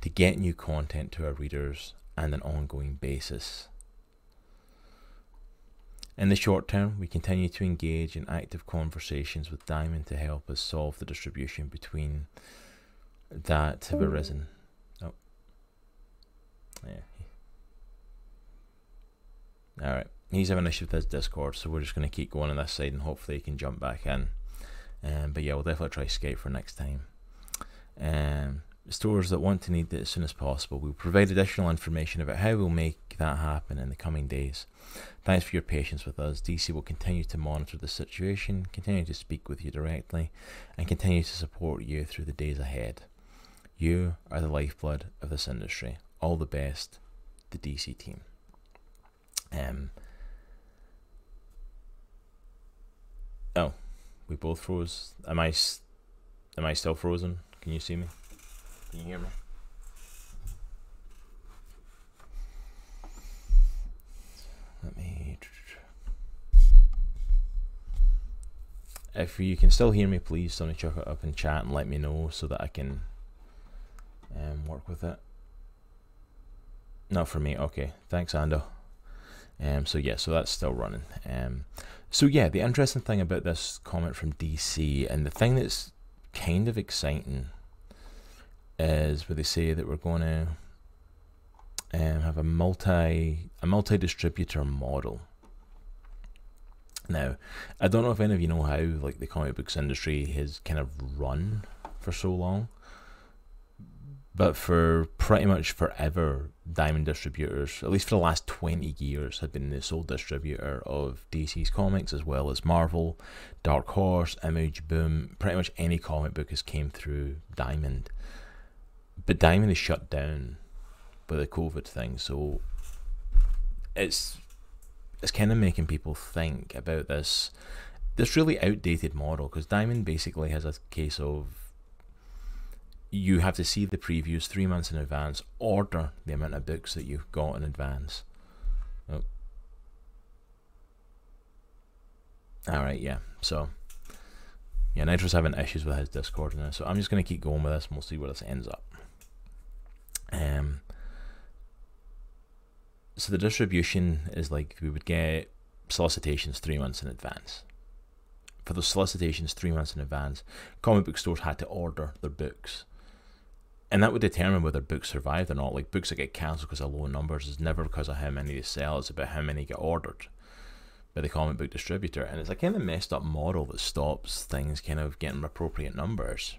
to get new content to our readers on an ongoing basis. In the short term, we continue to engage in active conversations with Diamond to help us solve the distribution between that have arisen. Oh. Yeah. Alright, he's having an issue with his Discord, so we're just going to keep going on this side and hopefully he can jump back in. Um, but yeah, we'll definitely try Skype for next time. Um, stores that want to need it as soon as possible. We'll provide additional information about how we'll make that happen in the coming days. Thanks for your patience with us. D C will continue to monitor the situation, continue to speak with you directly, and continue to support you through the days ahead. You are the lifeblood of this industry. All the best, the D C team. Um, oh. We both froze. Am I, am I still frozen? Can you see me? Can you hear me? Let me... If you can still hear me, please somebody chuck it up in chat and let me know so that I can um, work with it. Not for me. Okay. Thanks, Ando. Um, so yeah, so that's still running. Um, so yeah, the interesting thing about this comment from D C, and the thing that's kind of exciting, is where they say that we're going to um, have a multi a multi distributor model. Now, I don't know if any of you know how like the comic books industry has kind of run for so long, but for pretty much forever, Diamond distributors, at least for the last twenty years, have been the sole distributor of D C's comics, as well as Marvel, Dark Horse, Image, Boom. Pretty much any comic book has came through Diamond. But Diamond is shut down by the COVID thing, so it's it's kind of making people think about this this really outdated model, because Diamond basically has a case of you have to see the previews three months in advance, order the amount of books that you've got in advance. Oh. Alright, yeah, so yeah, Nitro's having issues with his Discord now, so I'm just going to keep going with this and we'll see where this ends up. Um, so the distribution is like, we would get solicitations three months in advance. For those solicitations three months in advance, comic book stores had to order their books. And that would determine whether books survived or not. Like, books that get cancelled because of low numbers is never because of how many they sell, it's about how many get ordered by the comic book distributor. And it's a kind of messed up model that stops things kind of getting appropriate numbers.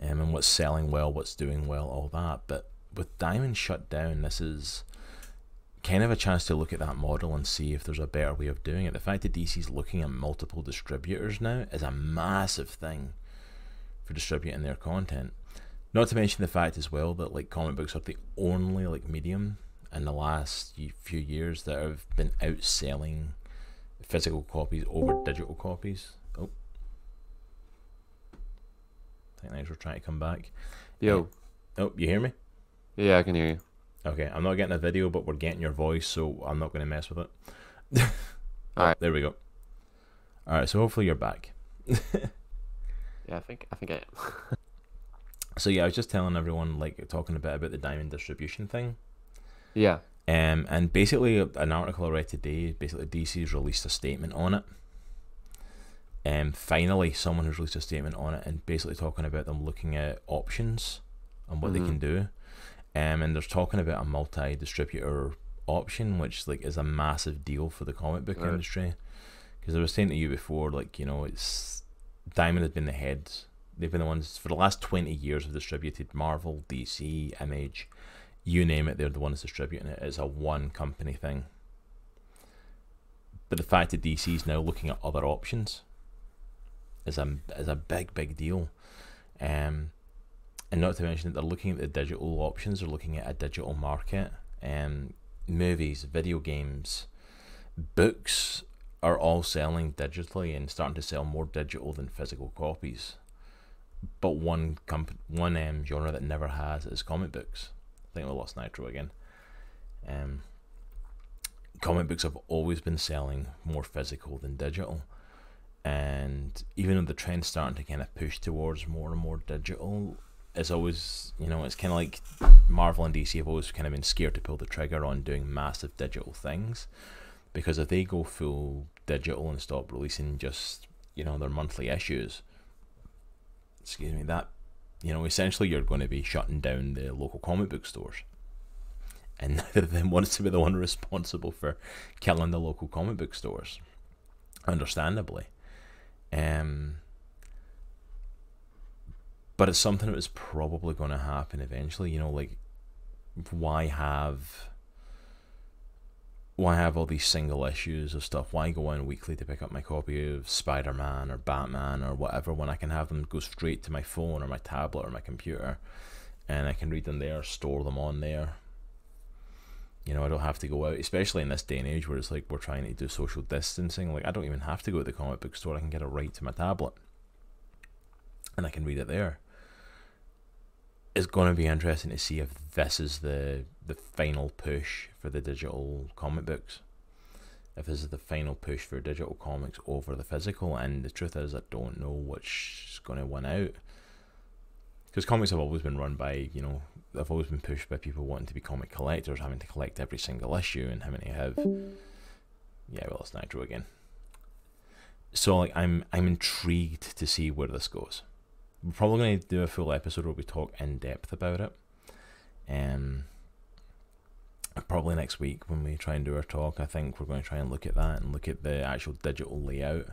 Um, and what's selling well, what's doing well, all that. But with Diamond shut down, this is kind of a chance to look at that model and see if there's a better way of doing it. The fact that D C's looking at multiple distributors now is a massive thing for distributing their content. Not to mention the fact as well that like comic books are the only like medium in the last few years that have been outselling physical copies over digital copies. Oh, Techniques were trying to come back. Yo. Uh, oh, you hear me? Yeah, I can hear you. Okay, I'm not getting a video, but we're getting your voice, so I'm not going to mess with it. All right. There we go. All right, so hopefully you're back. yeah, I think I think I am. So yeah, I was just telling everyone, like, talking a bit about the Diamond Distribution thing. Yeah. Um, and basically, an article I read today, basically D C's released a statement on it. Um, finally, someone has released a statement on it and basically talking about them looking at options and what mm-hmm. they can do. Um, and they're talking about a multi-distributor option, which like is a massive deal for the comic book right. industry. Because I was saying to you before, like, you know, it's Diamond has been the heads. They've been the ones for the last twenty years have distributed Marvel, D C, Image, you name it. They're the ones distributing it. It's a one company thing. But the fact that D C is now looking at other options is a is a big big deal, um, and not to mention that they're looking at the digital options. They're looking at a digital market. Um, movies, video games, books are all selling digitally and starting to sell more digital than physical copies. But one comp one um, genre that never has is comic books. I think we lost Nitro again. Um, comic books have always been selling more physical than digital, and even though the trend's starting to kind of push towards more and more digital, it's always, you know, it's kind of like Marvel and D C have always kind of been scared to pull the trigger on doing massive digital things, because if they go full digital and stop releasing just, you know, their monthly issues, excuse me, that, you know, essentially you're going to be shutting down the local comic book stores, and neither of them wants to be the one responsible for killing the local comic book stores, understandably. Um, but it's something that was probably going to happen eventually. You know, like, why have why have all these single issues of stuff? Why go in weekly to pick up my copy of Spider-Man or Batman or whatever when I can have them go straight to my phone or my tablet or my computer, and I can read them there, store them on there. You know, I don't have to go out, especially in this day and age where it's like we're trying to do social distancing. Like, I don't even have to go to the comic book store. I can get it right to my tablet, and I can read it there. It's going to be interesting to see if this is the the final push for the digital comic books. If this is the final push for digital comics over the physical, and the truth is, I don't know which is going to win out. Because comics have always been run by, you know, they've always been pushed by people wanting to be comic collectors, having to collect every single issue and having to have, yeah, well, it's Nitro again. So like, I'm I'm intrigued to see where this goes. We're probably going to do a full episode where we talk in depth about it. Um, probably next week when we try and do our talk, I think we're going to try and look at that and look at the actual digital layout.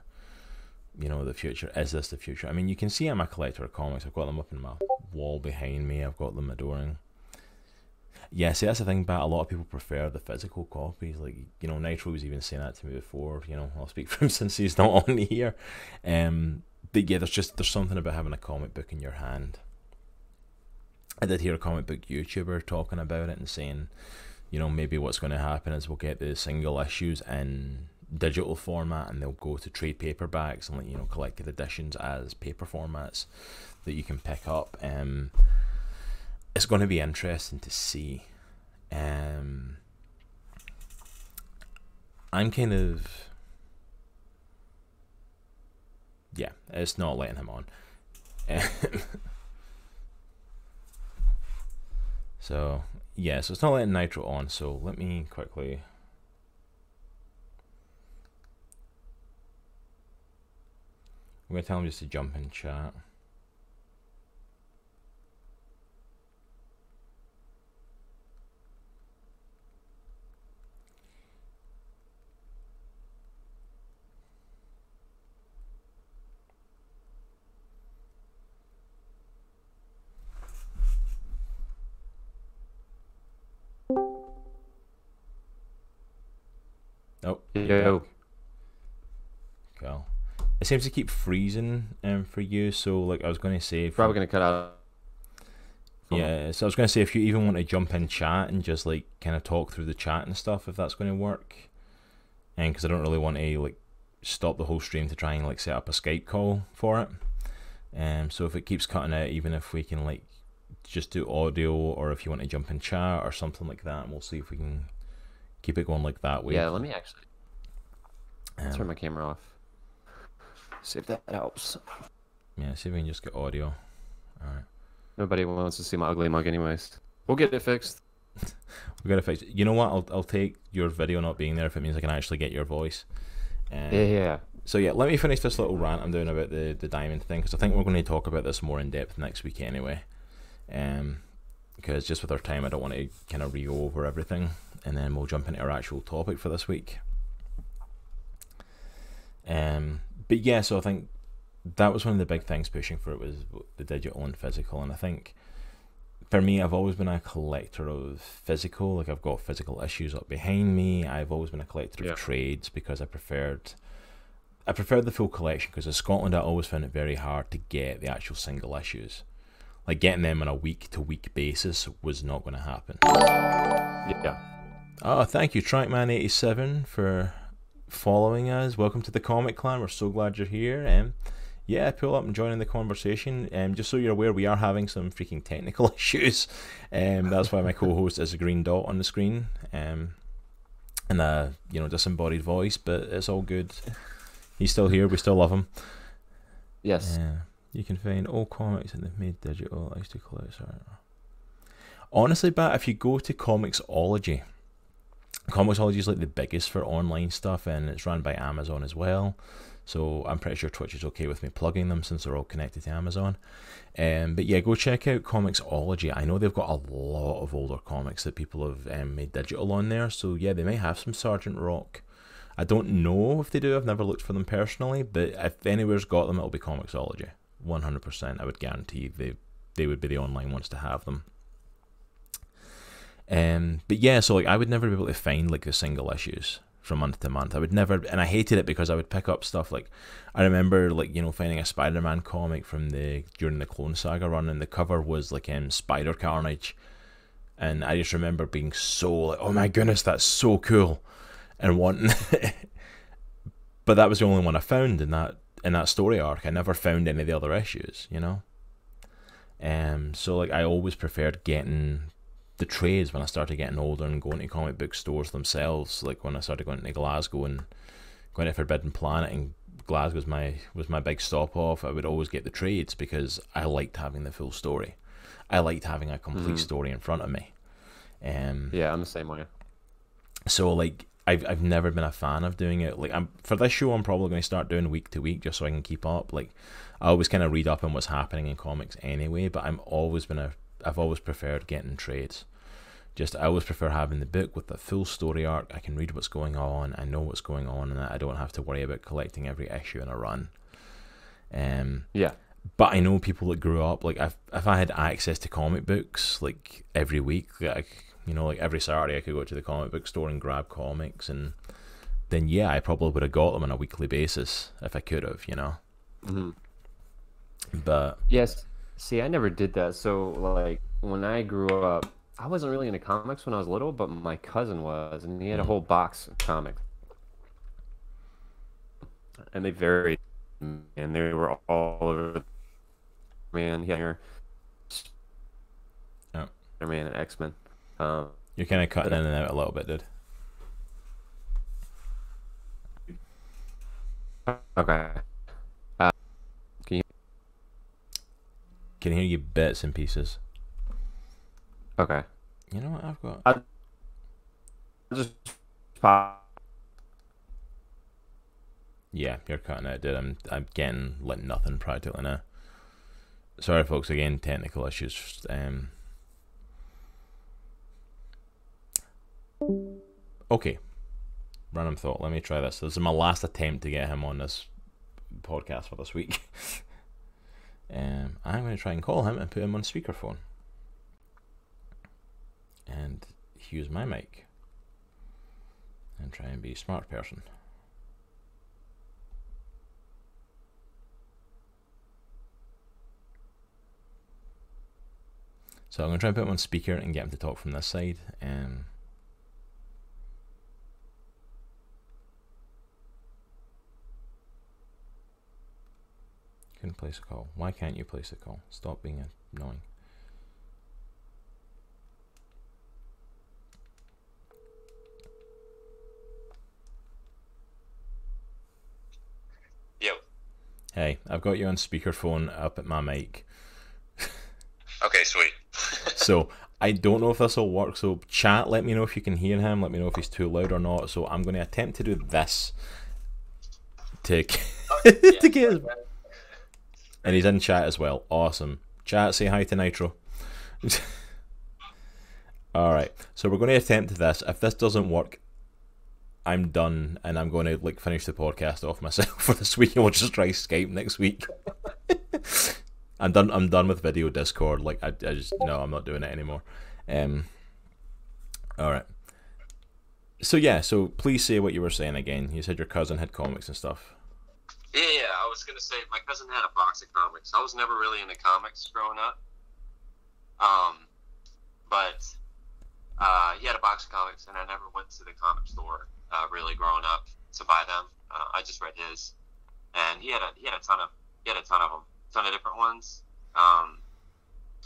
You know, the future. Is this the future? I mean, you can see I'm a collector of comics. I've got them up in my wall behind me. I've got them adoring. Yeah, see, that's the thing, but a lot of people prefer the physical copies. Like, you know, Nitro was even saying that to me before. You know, I'll speak for him since he's not on here. Um, but yeah, there's just there's something about having a comic book in your hand. I did hear a comic book YouTuber talking about it and saying, you know, maybe what's going to happen is we'll get the single issues in digital format, and they'll go to trade paperbacks and, like, you know, collected editions as paper formats that you can pick up. Um, it's going to be interesting to see. Um, I'm kind of, yeah, it's not letting him on. so yeah, so it's not letting Nitro on. So let me quickly. I'm going to tell him just to jump in chat. Oh, yeah. Cool. It seems to keep freezing um, for you, so like I was going to say... Probably going to cut out. Yeah, so I was going to say, if you even want to jump in chat and just like kind of talk through the chat and stuff, if that's going to work. And because I don't really want to like stop the whole stream to try and like set up a Skype call for it. Um, so if it keeps cutting out, even if we can like just do audio, or if you want to jump in chat or something like that, and we'll see if we can keep it going like that way. Yeah, let me actually um, turn my camera off. See if that helps. Yeah, see if we can just get audio. All right. Nobody wants to see my ugly mug anyways. We'll get it fixed. We'll get it fixed. You know what? I'll I'll take your video not being there if it means I can actually get your voice. Um, yeah, yeah. So yeah, let me finish this little rant I'm doing about the, the diamond thing, because I think we're going to talk about this more in depth next week anyway. Um, because just with our time, I don't want to kind of re-go over everything, and then we'll jump into our actual topic for this week. Um, but yeah, so I think that was one of the big things pushing for it was the digital and physical, and I think for me, I've always been a collector of physical. Like I've got physical issues up behind me. I've always been a collector yeah. of trades because I preferred. I preferred the full collection because in Scotland I always found it very hard to get the actual single issues. Like getting them on a week-to-week basis was not going to happen. Yeah. Oh, thank you, Trackman eighty-seven, for following us. Welcome to the Comic Clan. We're so glad you're here. Um, yeah, pull up and join in the conversation. Um, just so you're aware, we are having some freaking technical issues. Um, that's why my co-host is a green dot on the screen. Um, and a you know disembodied voice, but it's all good. He's still here. We still love him. Yes. Yeah. You can find all comics that they've made digital. I used to collect. Sorry. Honestly, Bat, if you go to Comixology, Comixology is like the biggest for online stuff, and it's run by Amazon as well. So I'm pretty sure Twitch is okay with me plugging them since they're all connected to Amazon. Um, but yeah, go check out Comixology. I know they've got a lot of older comics that people have um, made digital on there. So yeah, they may have some Sergeant Rock. I don't know if they do. I've never looked for them personally, but if anywhere's got them, it'll be Comixology. one hundred percent, I would guarantee they they would be the online ones to have them. Um, but yeah, so like I would never be able to find like the single issues from month to month. I would never, and I hated it because I would pick up stuff like I remember like you know finding a Spider-Man comic from the during the Clone Saga run, and the cover was like um Spider Carnage, and I just remember being so like, oh my goodness, that's so cool. And wanting it. But that was the only one I found in that in that story arc. I never found any of the other issues, you know. Um, so like I always preferred getting the trades when I started getting older and going to comic book stores themselves. Like when I started going to Glasgow and going to Forbidden Planet, and Glasgow was my was my big stop off. I would always get the trades because I liked having the full story. I liked having a complete mm. story in front of me. Um, yeah, I'm the same way. So like. I've I've never been a fan of doing it. Like I'm for this show, I'm probably going to start doing week to week just so I can keep up. Like I always kind of read up on what's happening in comics anyway. But I'm always been a I've always preferred getting trades. Just I always prefer having the book with the full story arc. I can read what's going on. I know what's going on, and I don't have to worry about collecting every issue in a run. Um. Yeah. But I know people that grew up like I've if I had access to comic books like every week like. You know, like every Saturday I could go to the comic book store and grab comics, and then yeah, I probably would have got them on a weekly basis if I could have, you know. Mm-hmm. But yes, see, I never did that. So like when I grew up, I wasn't really into comics when I was little, but my cousin was, and he had mm-hmm. a whole box of comics, and they varied, and they were all over. Man, yeah, oh, Spider-Man and X-Men. Um, You're kind of cutting in and out a little bit, dude. Okay. Uh, can you can hear you bits and pieces. Okay. You know what I've got? I just pop. Yeah, you're cutting out, dude. I'm I'm getting like nothing practically now. Sorry, folks. Again, technical issues. Um. Okay, random thought. Let me try this. This is my last attempt to get him on this podcast for this week. um, I'm going to try and call him and put him on speakerphone. And use my mic. And try and be a smart person. So I'm going to try and put him on speaker and get him to talk from this side. Um, couldn't place a call. Why can't you place a call? Stop being annoying. Yo. Hey, I've got you on speakerphone up at my mic. Okay, sweet. So, I don't know if this will work, so chat, let me know if you can hear him, let me know if he's too loud or not. So I'm going to attempt to do this to, to get his... And he's in chat as well. Awesome. Chat, say hi to Nitro. Alright, so we're going to attempt this. If this doesn't work, I'm done, and I'm going to like finish the podcast off myself for this week, and we'll just try Skype next week. I'm done. I'm done with video Discord. Like I, I just no. I'm not doing it anymore. Um. All right. So yeah. So please say what you were saying again. You said your cousin had comics and stuff. Yeah, yeah. I was gonna say my cousin had a box of comics. I was never really into comics growing up. Um, but uh, he had a box of comics, and I never went to the comic store uh, really growing up to buy them. Uh, I just read his, and he had a he had a ton of he had a ton of them. Ton of different ones. Um,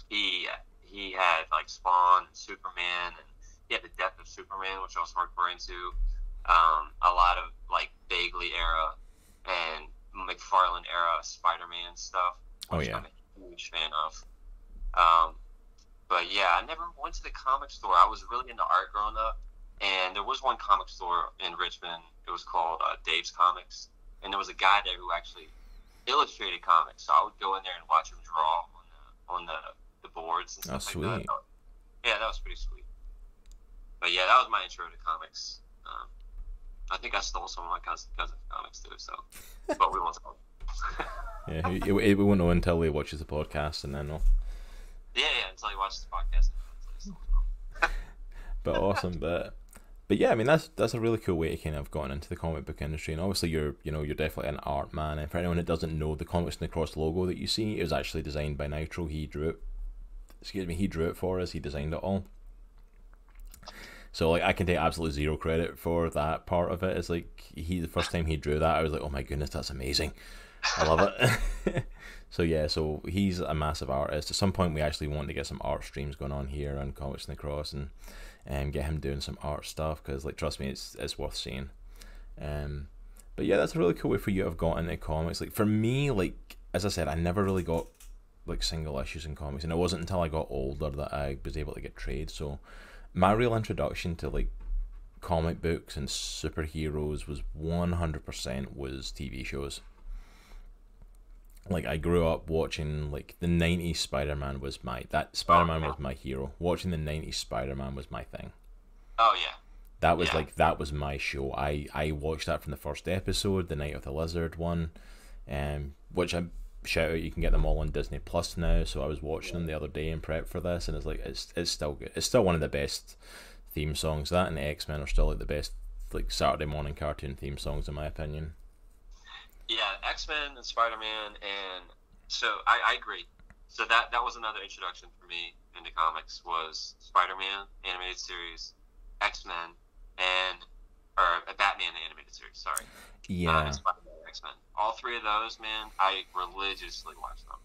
he he had like Spawn, and Superman, and he had the Death of Superman, which I was hardcore into. Um, a lot of like Bagley era and McFarlane era Spider-Man stuff, which oh, yeah. I'm a huge fan of. Um, but yeah, I never went to the comic store. I was really into art growing up, and there was one comic store in Richmond. It was called uh, Dave's Comics, and there was a guy there who actually illustrated comics, so I would go in there and watch him draw on the on the, the boards and stuff oh, like that. Oh, yeah, that was pretty sweet. But yeah, that was my intro to comics. Um, I think I stole some of my cousin's cousin comics too, so but we won't tell. Yeah, it, it, it, we won't know until he watches the podcast, and then we'll... yeah, yeah, until he watches the podcast. And then but awesome, but. But yeah, I mean that's that's a really cool way to kind of gotten into the comic book industry, and obviously you're you know you're definitely an art man. And for anyone that doesn't know, the Comics and the Cross logo that you see is actually designed by Nitro. He drew it. Excuse me, he drew it for us. He designed it all. So like I can take absolutely zero credit for that part of it. It's like he the first time he drew that, I was like, oh my goodness, that's amazing. I love it. So yeah, so he's a massive artist. At some point, we actually want to get some art streams going on here on Comics and the Cross, and and get him doing some art stuff, because like trust me, it's it's worth seeing. Um, but yeah, that's a really cool way for you to have got into comics. Like for me, like as I said, I never really got like single issues in comics, and it wasn't until I got older that I was able to get trade. So my real introduction to like comic books and superheroes was one hundred percent was T V shows. Like I grew up watching like the nineties Spider-Man was my that Spider-Man oh, was my hero. Watching the nineties Spider-Man was my thing. Oh yeah. That was yeah. like that was my show. I I watched that from the first episode, the Night of the Lizard one, um, which I shout out you can get them all on Disney Plus now. So I was watching them the other day in prep for this, and it's like it's it's still good. It's still one of the best theme songs. That and the X-Men are still like the best like Saturday morning cartoon theme songs in my opinion. Yeah, X-Men and Spider-Man, and so I, I agree. So that, that was another introduction for me into comics was Spider-Man animated series, X-Men, and or a Batman animated series. Sorry, yeah, uh, Spider-Man, X-Men. All three of those, man, I religiously watch them.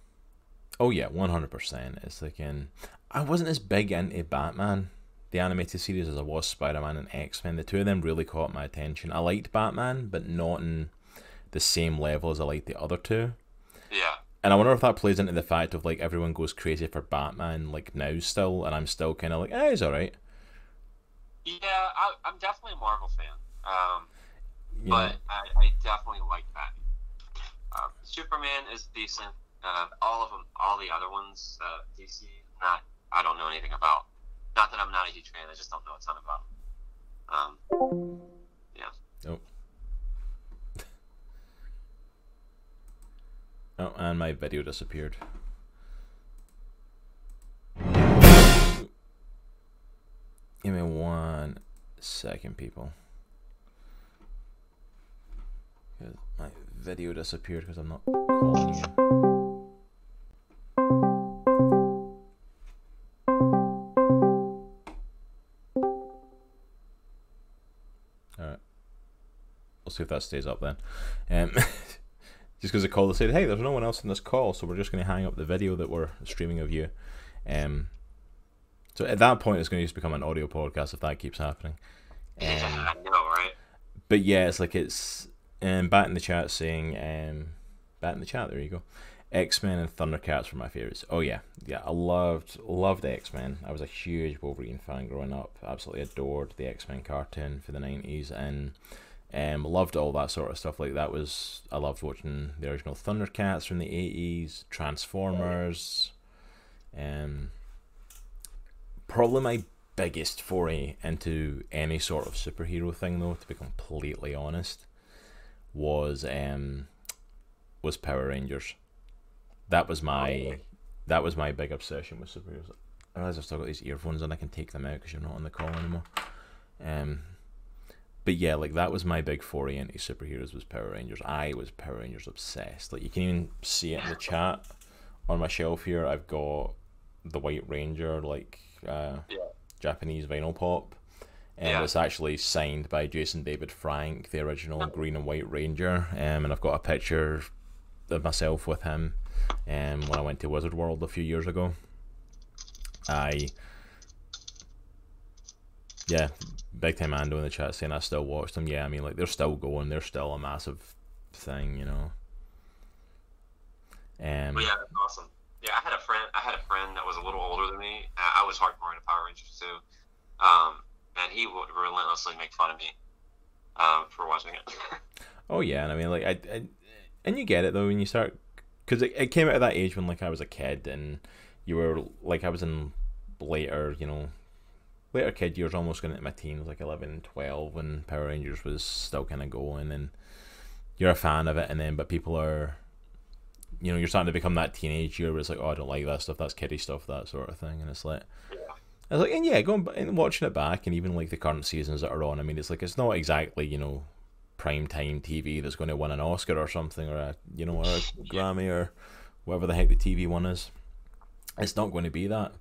Oh yeah, one hundred percent. It's like in I wasn't as big into Batman, the animated series, as I was Spider-Man and X-Men. The two of them really caught my attention. I liked Batman, but not in the same level as I like the other two. Yeah. And I wonder if that plays into the fact of like everyone goes crazy for Batman like now still, and I'm still kind of like, eh, he's all right. Yeah, I, I'm definitely a Marvel fan. Um, yeah. But I, I definitely like Batman. Um, Superman is decent. Uh, all of them, all the other ones, uh, D C, not, I don't know anything about. Not that I'm not a huge fan, I just don't know a ton about them. Um, yeah. Nope. Oh. Oh, and my video disappeared. Give me one second, people. My video disappeared because I'm not calling you. All right. We'll see if that stays up then. Um. just because the caller said, hey, there's no one else in this call, so we're just going to hang up the video that we're streaming of you. Um, so at that point, it's going to just become an audio podcast if that keeps happening. Um, I know, right? But yeah, it's like it's um, Bat in the Chat saying, um, Bat in the Chat, there you go. X-Men and Thundercats were my favourites. Oh yeah, yeah, I loved loved X-Men. I was a huge Wolverine fan growing up. Absolutely adored the X-Men cartoon for the nineties, and um, loved all that sort of stuff. Like that was, I loved watching the original Thundercats from the eighties, Transformers. Um, probably my biggest foray into any sort of superhero thing, though, to be completely honest, was um, was Power Rangers. That was my, that was my big obsession with superheroes. I realize I've still got these earphones and I can take them out because you're not on the call anymore. Um, but yeah, like that was my big foray into superheroes was Power Rangers. I was Power Rangers obsessed. Like you can even see it in the chat on my shelf here. I've got the White Ranger, like uh, yeah. Japanese vinyl pop, and yeah. It's actually signed by Jason David Frank, the original Green and White Ranger. Um, and I've got a picture of myself with him. Um, when I went to Wizard World a few years ago, I yeah, big time Ando in the chat saying I still watch them. Yeah, I mean like they're still going, they're still a massive thing, you know. Um, but yeah, that's awesome. Yeah, I had a friend. I had a friend that was a little older than me. I was hardcore into Power Rangers too, um, and he would relentlessly make fun of me um, for watching it. Oh yeah, and I mean like I, I and you get it though when you start. Because it, it came out of that age when, like, I was a kid and you were, like, I was in later, you know, later kid years, almost going into my teens, like eleven, twelve, when Power Rangers was still kind of going and you're a fan of it. And then, but people are, you know, you're starting to become that teenage year where it's like, oh, I don't like that stuff, that's kiddie stuff, that sort of thing. And it's like, I was like, and yeah, going and watching it back and even, like, the current seasons that are on, I mean, it's like, it's not exactly, you know, primetime T V that's going to win an Oscar or something, or a you know or a Grammy or whatever the heck the T V one is. It's not going to be that.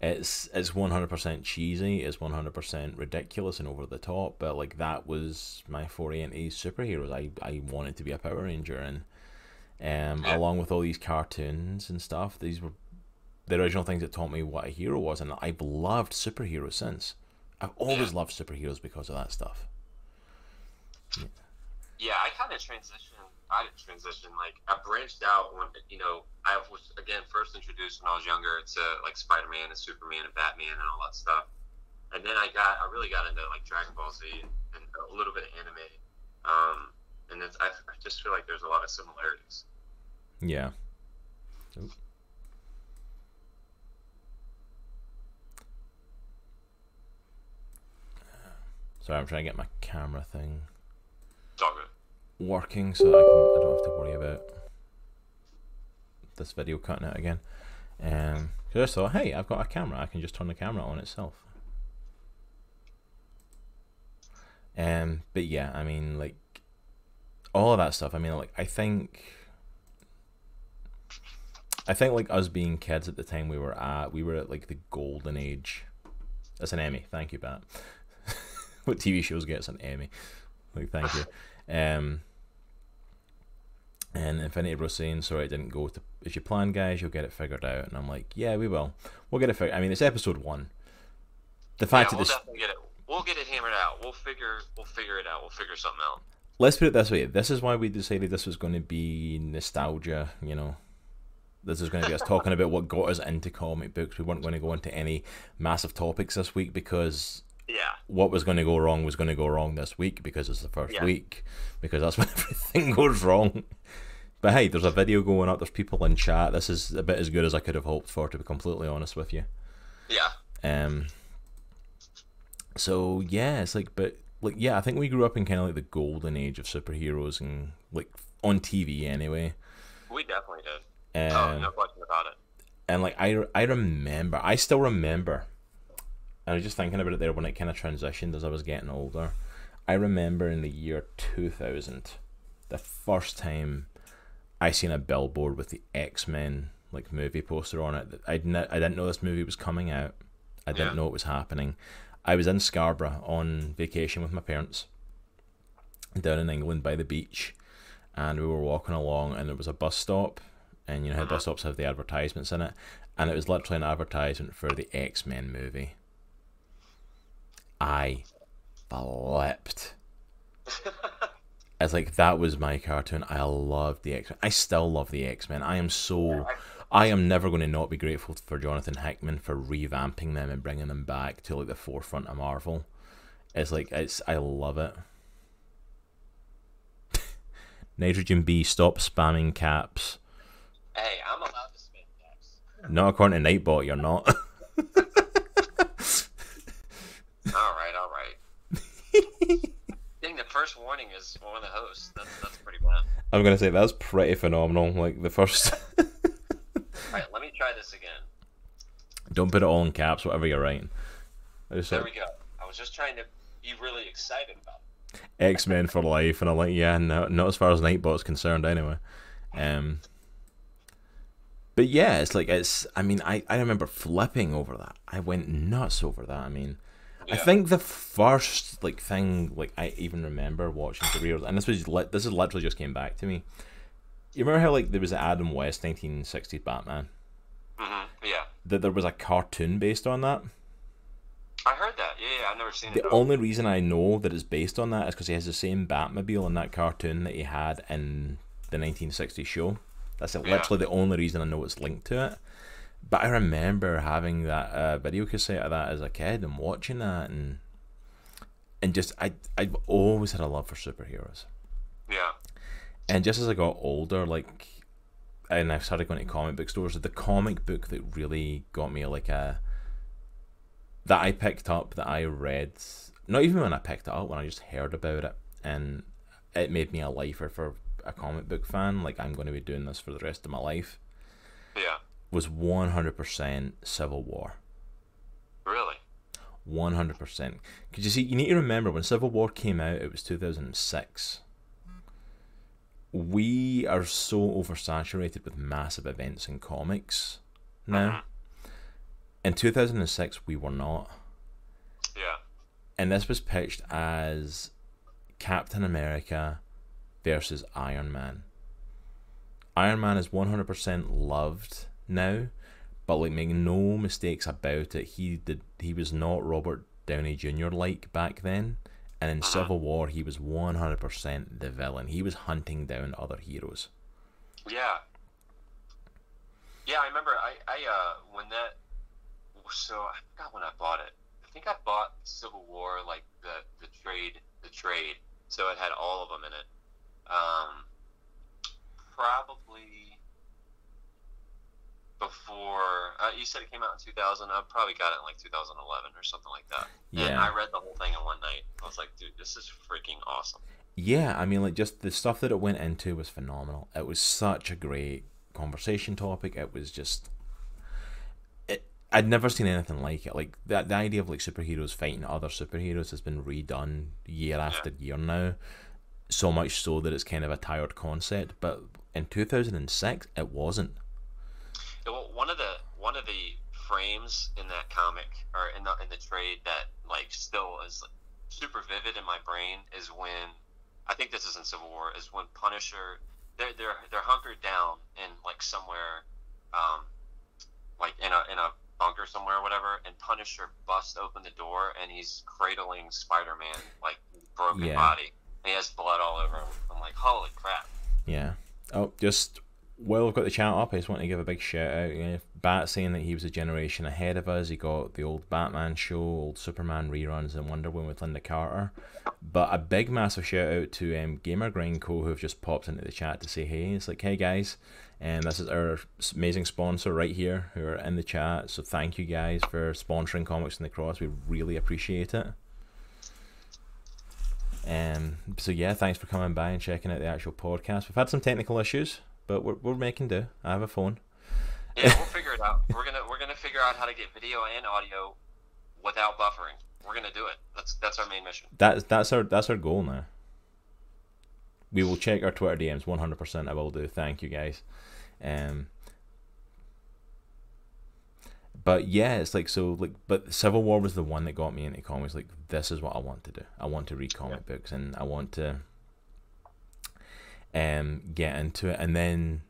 It's it's one hundred percent cheesy. It's one hundred percent ridiculous and over the top. But like that was my foray into superheroes. I I wanted to be a Power Ranger, and um along with all these cartoons and stuff, these were the original things that taught me what a hero was, and I've loved superheroes since. I've always loved superheroes because of that stuff. Yeah, I kind of transitioned. I didn't transition. Like I branched out when you know I was again first introduced when I was younger to like Spider-Man and Superman and Batman and all that stuff, and then I got I really got into like Dragon Ball Z and, and a little bit of anime, um, and it's, I, I just feel like there's a lot of similarities. Yeah. Ooh. Sorry, I'm trying to get my camera thing working so that I, can, I don't have to worry about this video cutting out again. Um, cause I just thought, hey, I've got a camera, I can just turn the camera on itself. Um, but yeah, I mean, like, all of that stuff, I mean, like, I think, I think, like, us being kids at the time we were at, we were at, like, the golden age. That's an Emmy, thank you, Bat. What T V shows gets an Emmy? Like, thank you. Um, and Infinity was saying, sorry it didn't go to, as you plan, guys, you'll get it figured out. And I'm like, yeah, we will. We'll get it figured. I mean, it's episode one. The fact yeah, that we'll definitely get it. We'll get it hammered out. We'll figure. We'll figure it out. We'll figure something out. Let's put it this way. This is why we decided this was going to be nostalgia. You know, this is going to be us talking about what got us into comic books. We weren't going to go into any massive topics this week because. Yeah. What was going to go wrong was going to go wrong this week because it's the first yeah. week, because that's when everything goes wrong. But hey, there's a video going up, there's people in chat. This is a bit as good as I could have hoped for, to be completely honest with you. Yeah. Um. So yeah, it's like, but like, yeah, I think we grew up in kind of like the golden age of superheroes and like on T V anyway. We definitely did. Um, oh, no question about it. And like I, I remember, I still remember. I was just thinking about it there when it kind of transitioned as I was getting older. I remember in the year two thousand, the first time I seen a billboard with the X-Men like movie poster on it. I didn't, I didn't know this movie was coming out. I didn't yeah. know it was happening. I was in Scarborough on vacation with my parents down in England by the beach, and we were walking along, and there was a bus stop, and you know how bus stops have the advertisements in it, and it was literally an advertisement for the X-Men movie. I flipped. It's like, that was my cartoon. I loved the X-Men. I still love the X-Men. I am so... I am never going to not be grateful for Jonathan Hickman for revamping them and bringing them back to like the forefront of Marvel. It's like, it's I love it. Nitrogen B, stop spamming caps. Hey, I'm allowed to spam caps. Not according to Nightbot, you're not. Alright, alright. I think the first warning is one of the hosts. That's, that's pretty bad. I'm going to say that's pretty phenomenal. Like, the first... Alright, let me try this again. Don't put it all in caps, whatever you're writing. There like... we go. I was just trying to be really excited about it. X-Men for life, and I'm like, yeah, no, not as far as Nightbot's concerned anyway. Um... But yeah, it's like, it's, I mean, I, I remember flipping over that. I went nuts over that. I mean, yeah. I think the first, like, thing, like, I even remember watching the reels, and this was, li this is literally just came back to me. You remember how, like, there was Adam West, nineteen sixties Batman? Mm-hmm, yeah. That there was a cartoon based on that? I heard that, yeah, yeah, I've never seen it. The only reason I know that it's based on that is because he has the same Batmobile in that cartoon that he had in the nineteen sixties show. That's it, literally yeah. the only reason I know it's linked to it. But I remember having that uh, video cassette of that as a kid and watching that, and and just I I've always had a love for superheroes. Yeah. And just as I got older, like, and I started going to comic book stores, the comic book that really got me, like, a that I picked up, that I read, not even when I picked it up, when I just heard about it, and it made me a lifer for a comic book fan, like, I'm going to be doing this for the rest of my life, yeah, was one hundred percent Civil War. Really? one hundred percent. Because you see, you need to remember, when Civil War came out, it was two thousand six. We are so oversaturated with massive events in comics now. Uh-huh. In two thousand six, we were not. Yeah. And this was pitched as Captain America versus Iron Man. Iron Man is one hundred percent loved now, but, like, make no mistakes about it, he did he was not Robert Downey Jr like back then, and in Civil War he was one hundred percent the villain. He was hunting down other heroes. Yeah. Yeah, I remember I, I uh when that so I forgot when I bought it. I think I bought Civil War, like, the the trade the trade. So it had all of them in it. Um, probably before uh, you said it came out in two thousand. I probably got it in like two thousand eleven or something like that. Yeah, and I read the whole thing in one night. I was like, dude, this is freaking awesome. Yeah, I mean, like, just the stuff that it went into was phenomenal. It was such a great conversation topic. It was just, it, I'd never seen anything like it. Like, that the idea of, like, superheroes fighting other superheroes has been redone year after yeah. year now. So much so that it's kind of a tired concept, but in two thousand six, it wasn't. Well, one of the one of the frames in that comic, or in the in the trade, that, like, still is super vivid in my brain is when, I think this is in Civil War, is when Punisher, they're they're they're hunkered down in, like, somewhere, um, like in a in a bunker somewhere or whatever, and Punisher busts open the door and he's cradling Spider-Man, like, broken yeah. body. He has blood all over him. I'm like, holy crap. Yeah. Oh, just, well, I've got the chat up. I just want to give a big shout out. You know, Bat saying that he was a generation ahead of us. He got the old Batman show, old Superman reruns, and Wonder Woman with Linda Carter. But a big, massive shout out to um, Gamer Grind Co, who have just popped into the chat to say, hey, it's like, hey, guys. And this is our amazing sponsor right here who are in the chat. So thank you guys for sponsoring Comics in the Cross. We really appreciate it. Um, so yeah, thanks for coming by and checking out the actual podcast. We've had some technical issues, but we're we're making do. I have a phone. Yeah, we'll figure it out. We're gonna we're gonna figure out how to get video and audio without buffering. We're gonna do it. That's that's our main mission. That's that's our that's our goal now. We will check our Twitter D Ms one hundred percent. I will do. Thank you guys. Um. But yeah, it's like, so, like, but Civil War was the one that got me into comics. Like, this is what I want to do. I want to read comic yeah. books, and I want to um, get into it. And then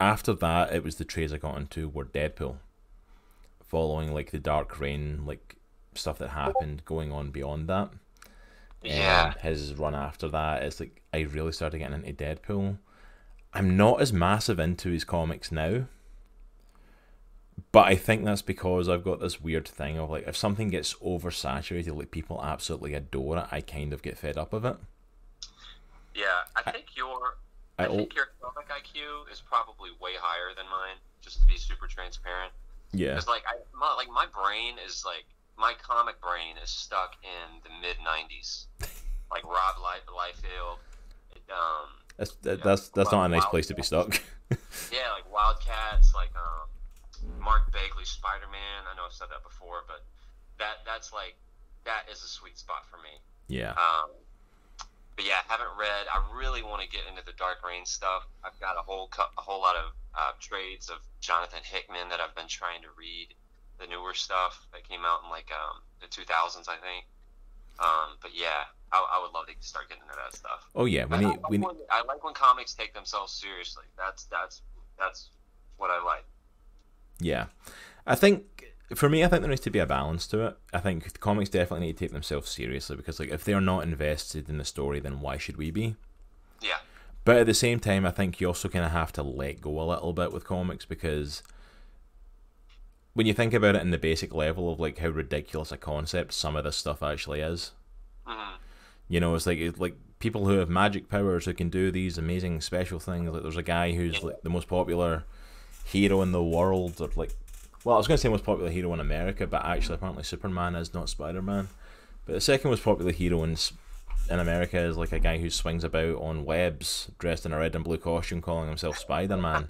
after that, it was the trades I got into were Deadpool, following like the Dark Reign, like stuff that happened going on beyond that. Yeah. Um, his run after that, it's like I really started getting into Deadpool. I'm not as massive into his comics now, but I think that's because I've got this weird thing of like, if something gets oversaturated, like people absolutely adore it, I kind of get fed up of it. Yeah, I think I, your I, I think your comic I Q is probably way higher than mine. Just to be super transparent. Yeah. Because like I my, like my brain is like my comic brain is stuck in the mid nineties, like Rob Liefeld. Um, that's that, that's that's not a nice place to be stuck. Yeah, like Wildcats, like um. Mark Bagley, Spider-Man. I know I've said that before, but that that's like that is a sweet spot for me. Yeah. Um, but yeah, I haven't read. I really want to get into the Dark Reign stuff. I've got a whole a whole lot of uh, trades of Jonathan Hickman that I've been trying to read. The newer stuff that came out in like um, the two thousands, I think. Um, but yeah, I, I would love to start getting into that stuff. Oh yeah, we need, I, I, we need... when, I like when comics take themselves seriously. That's that's that's what I like. Yeah, I think for me, I think there needs to be a balance to it. I think the comics definitely need to take themselves seriously because, like, if they're not invested in the story, then why should we be? Yeah. But at the same time, I think you also kind of have to let go a little bit with comics because when you think about it in the basic level of like how ridiculous a concept some of this stuff actually is, mm-hmm. you know, it's like it's like people who have magic powers who can do these amazing special things. Like, there's a guy who's like the most popular hero in the world, or like, well, I was going to say most popular hero in America, but actually apparently Superman is, not Spider-Man. But the second most popular hero in in America is like a guy who swings about on webs dressed in a red and blue costume calling himself Spider-Man,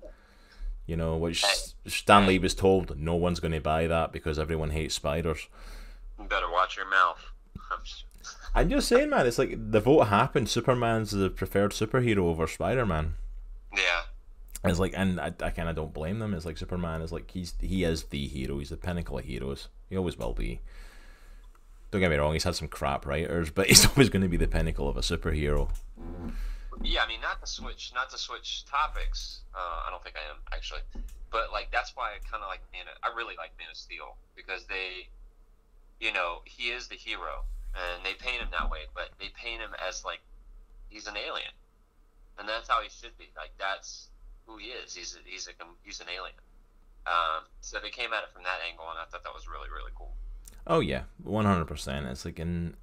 you know, which Stan Lee was told no one's going to buy that because everyone hates spiders. You better watch your mouth. I'm just... I'm just saying, man, it's like the vote happened. Superman's the preferred superhero over Spider-Man. Yeah. It's like, and I, I kind of don't blame them. It's like Superman is like, he's he is the hero. He's the pinnacle of heroes. He always will be. Don't get me wrong, he's had some crap writers, but he's always going to be the pinnacle of a superhero. Yeah, I mean, not to switch, not to switch topics. Uh, I don't think I am, actually. But, like, that's why I kind of like Man of, I really like Man of Steel. Because they, you know, he is the hero. And they paint him that way. But they paint him as, like, he's an alien. And that's how he should be. Like, that's... who he is. He's a, he's a he's an alien. Um, so they came at it from that angle, and I thought that was really really cool. Oh yeah, one hundred percent. It's like in,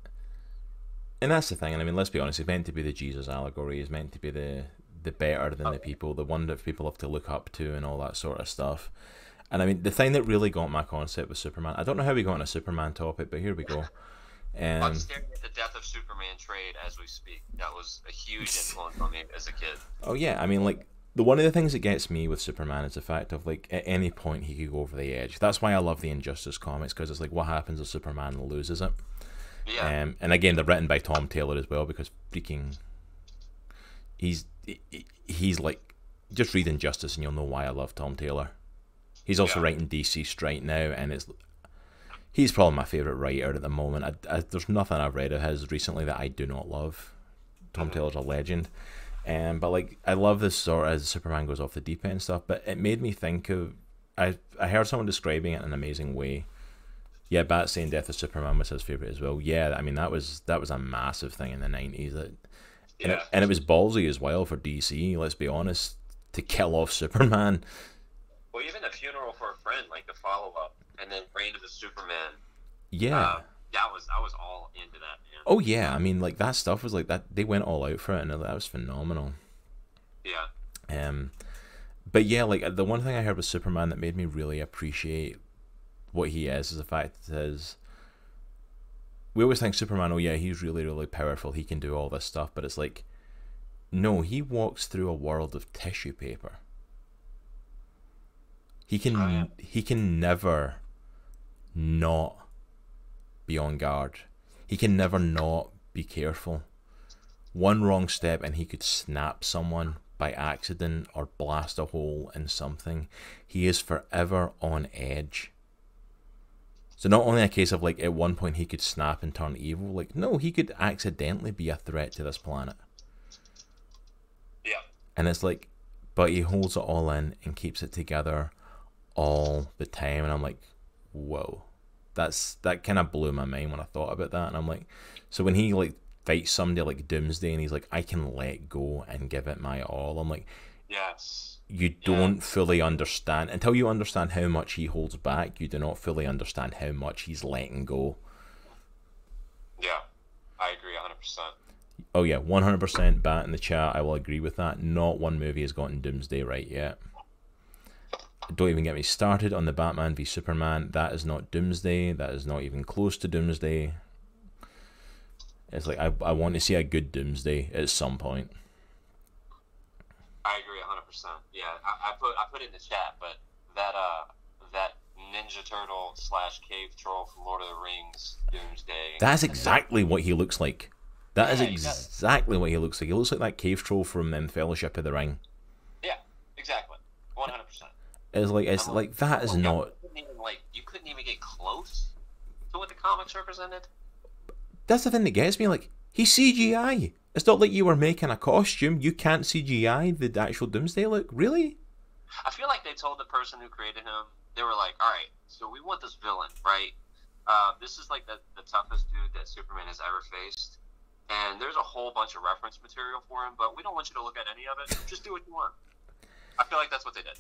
and that's the thing. And I mean, let's be honest. It's meant to be the Jesus allegory. It's meant to be the the better than okay. the people, the one that people have to look up to, and all that sort of stuff. And I mean, the thing that really got my concept was Superman. I don't know how we got on a Superman topic, but here we go. Um, I'm staring at the Death of Superman trade as we speak. That was a huge influence on me as a kid. Oh yeah, I mean like. The one of the things that gets me with Superman is the fact of like at any point he could go over the edge. That's why I love the Injustice comics because it's like what happens if Superman loses it? Yeah. Um, and again, they're written by Tom Taylor as well because freaking, he's he's like just read Injustice and you'll know why I love Tom Taylor. He's also yeah. writing D C Strike now, and it's he's probably my favorite writer at the moment. I, I, there's nothing I've read of his recently that I do not love. Tom mm-hmm. Taylor's a legend. Um, but like I love this sort of as Superman goes off the deep end and stuff, but it made me think of I I heard someone describing it in an amazing way. Yeah, Bat saying Death of Superman was his favourite as well. Yeah, I mean that was that was a massive thing in the nineties that yeah. and, it, and it was ballsy as well for D C, let's be honest, to kill off Superman. Well, even A Funeral for a Friend, like the follow up and then Reign of the Superman. Yeah. Uh, That was I was all into that, man. Oh yeah, I mean, like that stuff was like that. They went all out for it, and that was phenomenal. Yeah. Um, but yeah, like the one thing I heard with Superman that made me really appreciate what he is is the fact that is we always think Superman, oh yeah, he's really really powerful, he can do all this stuff, but it's like, no, he walks through a world of tissue paper. He can oh, yeah. he can never not. Be on guard. He can never not be careful. One wrong step and he could snap someone by accident or blast a hole in something. He is forever on edge. So not only a case of like at one point he could snap and turn evil, like no, he could accidentally be a threat to this planet. Yeah. And it's like, but he holds it all in and keeps it together all the time. And I'm like, whoa, that's, that kind of blew my mind when I thought about that. And I'm like, so when he like fights somebody like Doomsday and he's like, I can let go and give it my all. I'm like, yes, you don't yes. fully understand until you understand how much he holds back. You do not fully understand how much he's letting go. Yeah, I agree one hundred percent. Oh yeah, one hundred percent bat in the chat. I will agree with that. Not one movie has gotten Doomsday right yet. Don't even get me started on the Batman v Superman. That is not Doomsday. That is not even close to Doomsday. It's like, I, I want to see a good Doomsday at some point. I agree one hundred percent. Yeah, I, I put I put it in the chat, but that uh that Ninja Turtle slash cave troll from Lord of the Rings Doomsday. That's exactly what he looks like. That yeah, is exactly what he looks like. He looks like that cave troll from um, Fellowship of the Ring. Yeah, exactly. One hundred percent. It's like it's I'm like that is not. You couldn't even, like you couldn't even get close to what the comics represented. That's the thing that gets me. Like, he's C G I. It's not like you were making a costume. You can't C G I the actual Doomsday look. Really? I feel like they told the person who created him. They were like, "All right, so we want this villain, right? Uh, this is like the the toughest dude that Superman has ever faced." And there's a whole bunch of reference material for him, but we don't want you to look at any of it. Just do what you want. I feel like that's what they did.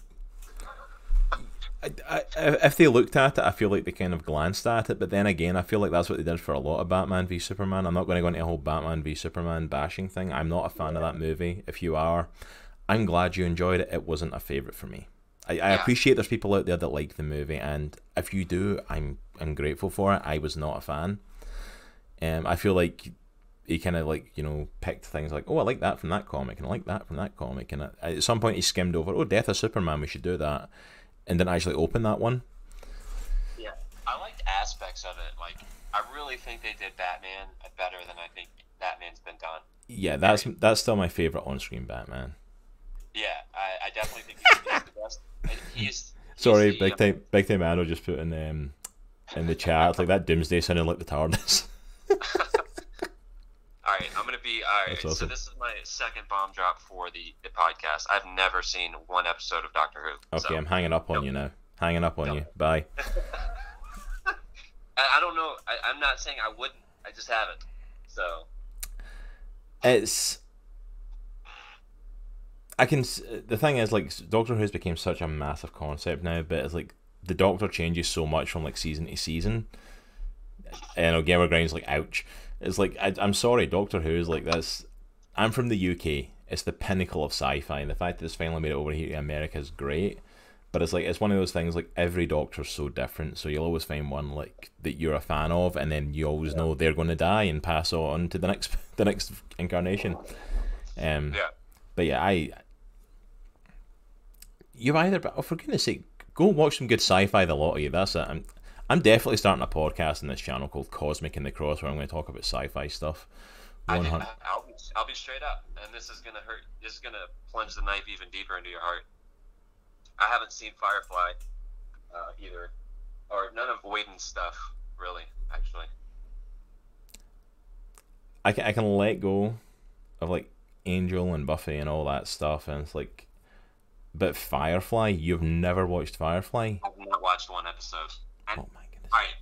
I, I, if they looked at it, I feel like they kind of glanced at it. But then again, I feel like that's what they did for a lot of Batman v Superman. I'm not going to go into a whole Batman v Superman bashing thing. I'm not a fan yeah. of that movie. If you are, I'm glad you enjoyed it. It wasn't a favourite for me. I, I yeah. appreciate there's people out there that like the movie, and if you do, I'm I'm grateful for it. I was not a fan. Um, I feel like... he kind of like, you know, picked things like, oh, I like that from that comic, and I like that from that comic, and I, at some point he skimmed over, oh, Death of Superman, we should do that, and then actually open that one. Yeah, I liked aspects of it. Like, I really think they did Batman better than I think Batman's been done. Yeah, that's that's still my favorite on-screen Batman. Yeah, I, I definitely think he's the best. And he's, he's sorry, the, big time, big time. Arrow just put in um in the chat like that Doomsday sounded like the TARDIS. All right, I'm going to be... All right, awesome. So this is my second bomb drop for the, the podcast. I've never seen one episode of Doctor Who. Okay, so. I'm hanging up on nope. you now. Hanging up on nope. you. Bye. I don't know. I, I'm not saying I wouldn't. I just haven't. So... It's... I can... The thing is, like, Doctor Who's became such a massive concept now, but it's like, the Doctor changes so much from, like, season to season. And, you know, Gamer Grind's like, ouch. It's like, I, I'm sorry, Doctor Who is like this. I'm from the U K. It's the pinnacle of sci-fi, and the fact that it's finally made it over here to America is great. But it's like, it's one of those things, like, every doctor's so different, so you'll always find one, like, that you're a fan of, and then you always yeah. know they're going to die and pass on to the next the next incarnation. Um, yeah. But yeah, I... You're either... But oh, for goodness sake, go watch some good sci-fi, the lot of you. That's it. I'm, I'm definitely starting a podcast on this channel called Cosmic and the Cross, where I'm going to talk about sci-fi stuff. I, I'll, I'll be straight up, and this is going to hurt. This is going to plunge the knife even deeper into your heart. I haven't seen Firefly uh, either, or none of Whedon's stuff, really, actually. I can, I can let go of, like, Angel and Buffy and all that stuff, and it's like, but Firefly, you've never watched Firefly? I've not watched one episode. And, oh my goodness. All right,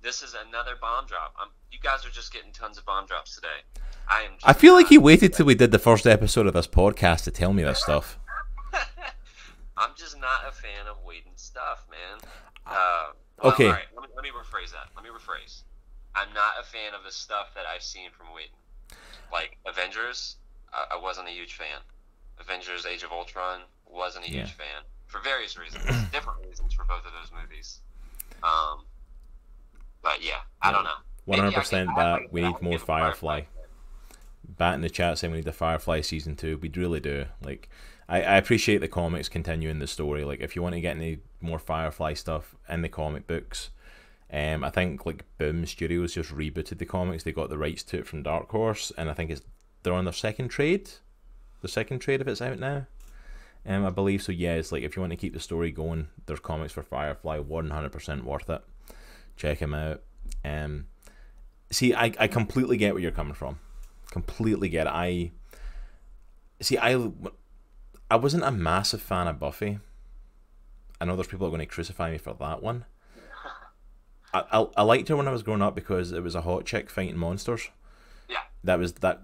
this is another bomb drop. I'm, you guys are just getting tons of bomb drops today. I am. I feel like he waited till we did the first episode of this podcast to tell me this stuff. I'm just not a fan of Whedon's stuff, man. Uh, well, okay. All right, let me, let me rephrase that. Let me rephrase. I'm not a fan of the stuff that I've seen from Whedon. Like Avengers, I, I wasn't a huge fan. Avengers Age of Ultron, wasn't a huge yeah. fan. For various reasons. Different reasons for both of those movies. Um, but yeah, I yeah. don't know. One hundred percent that we need more Firefly. Firefly. Bat in the chat saying we need the Firefly season two. We really do. Like, I, I appreciate the comics continuing the story. Like, if you want to get any more Firefly stuff in the comic books, um, I think like Boom Studios just rebooted the comics. They got the rights to it from Dark Horse, and I think it's they're on their second trade. The second trade of it's out now. Um, I believe so. Yeah, it's like if you want to keep the story going, there's comics for Firefly. One hundred percent worth it. Check them out. Um, see, I I completely get where you're coming from. Completely get it. I see. I I wasn't a massive fan of Buffy. I know there's people that are going to crucify me for that one. I, I I liked her when I was growing up because it was a hot chick fighting monsters. Yeah. That was that.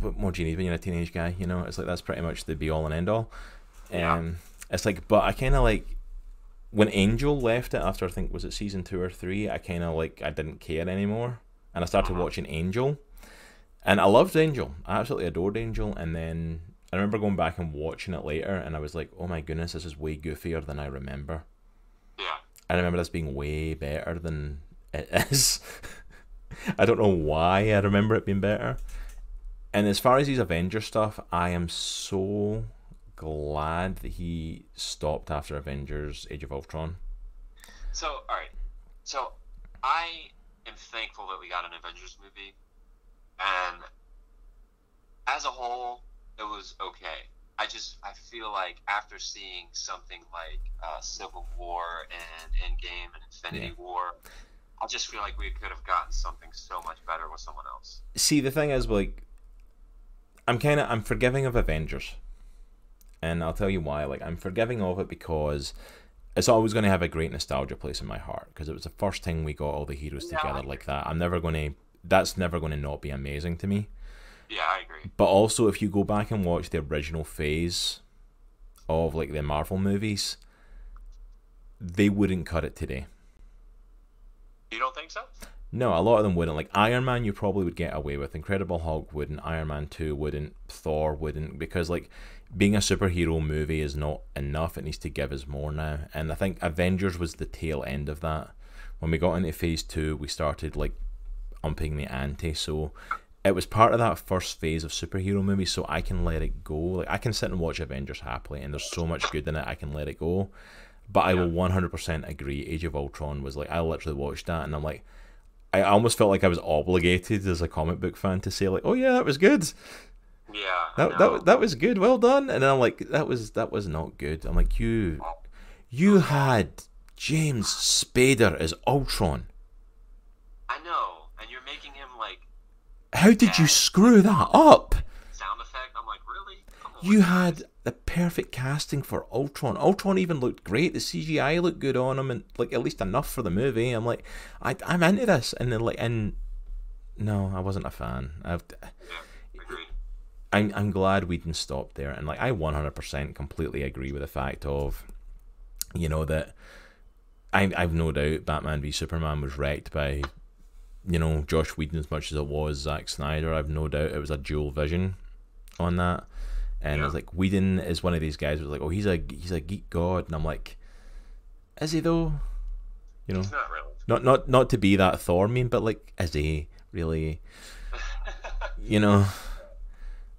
What more do you need when you're a teenage guy? You know, it's like that's pretty much the be all and end all. Um, yeah. It's like, but I kind of like when Angel left it after I think was it season two or three. I kind of like I didn't care anymore, and I started uh-huh. watching Angel, and I loved Angel. I absolutely adored Angel, and then I remember going back and watching it later, and I was like, oh my goodness, this is way goofier than I remember. Yeah. I remember this being way better than it is. I don't know why I remember it being better. And as far as his Avengers stuff, I am so glad that he stopped after Avengers Age of Ultron. So, all right. So, I am thankful that we got an Avengers movie. And as a whole, it was okay. I just, I feel like after seeing something like uh, Civil War and Endgame and Infinity yeah. War, I just feel like we could have gotten something so much better with someone else. See, the thing is, like, I'm kind of, I'm forgiving of Avengers. And I'll tell you why. Like, I'm forgiving of it because it's always going to have a great nostalgia place in my heart because it was the first time we got all the heroes yeah, together like that. I'm never going to, that's never going to not be amazing to me. Yeah, I agree. But also, if you go back and watch the original phase of, like, the Marvel movies, they wouldn't cut it today. You don't think so? No, a lot of them wouldn't. Like, Iron Man, you probably would get away with. Incredible Hulk wouldn't. Iron Man two wouldn't. Thor wouldn't. Because, like, being a superhero movie is not enough. It needs to give us more now. And I think Avengers was the tail end of that. When we got into phase two, we started, like, umping the ante, so... It was part of that first phase of superhero movies, so I can let it go. Like, I can sit and watch Avengers happily, and there's so much good in it, I can let it go. But I yeah. will one hundred percent agree, Age of Ultron was like, I literally watched that, and I'm like, I almost felt like I was obligated as a comic book fan to say, like, oh yeah, that was good. Yeah. That, that, that was good, well done. And then I'm like, that was, that was not good. I'm like, you, you had James Spader as Ultron. I know. How did yeah. you screw that up? Sound effect. I'm like, really? You had the perfect casting for Ultron. Ultron even looked great. The C G I looked good on him, and like at least enough for the movie. I'm like, I, I'm into this, and then like, and no, I wasn't a fan. I've, yeah, agreed. I'm, I'm glad we didn't stop there, and like, I one hundred percent completely agree with the fact of, you know, that I, I've no doubt Batman v Superman was wrecked by. You know, Joss Whedon as much as it was Zack Snyder. I've no doubt it was a dual vision on that. And yeah. I was like, Whedon is one of these guys who's like, oh, he's a he's a geek god, and I'm like, is he though? You know, not, really. not not not to be that Thor meme, but like, is he really? You know,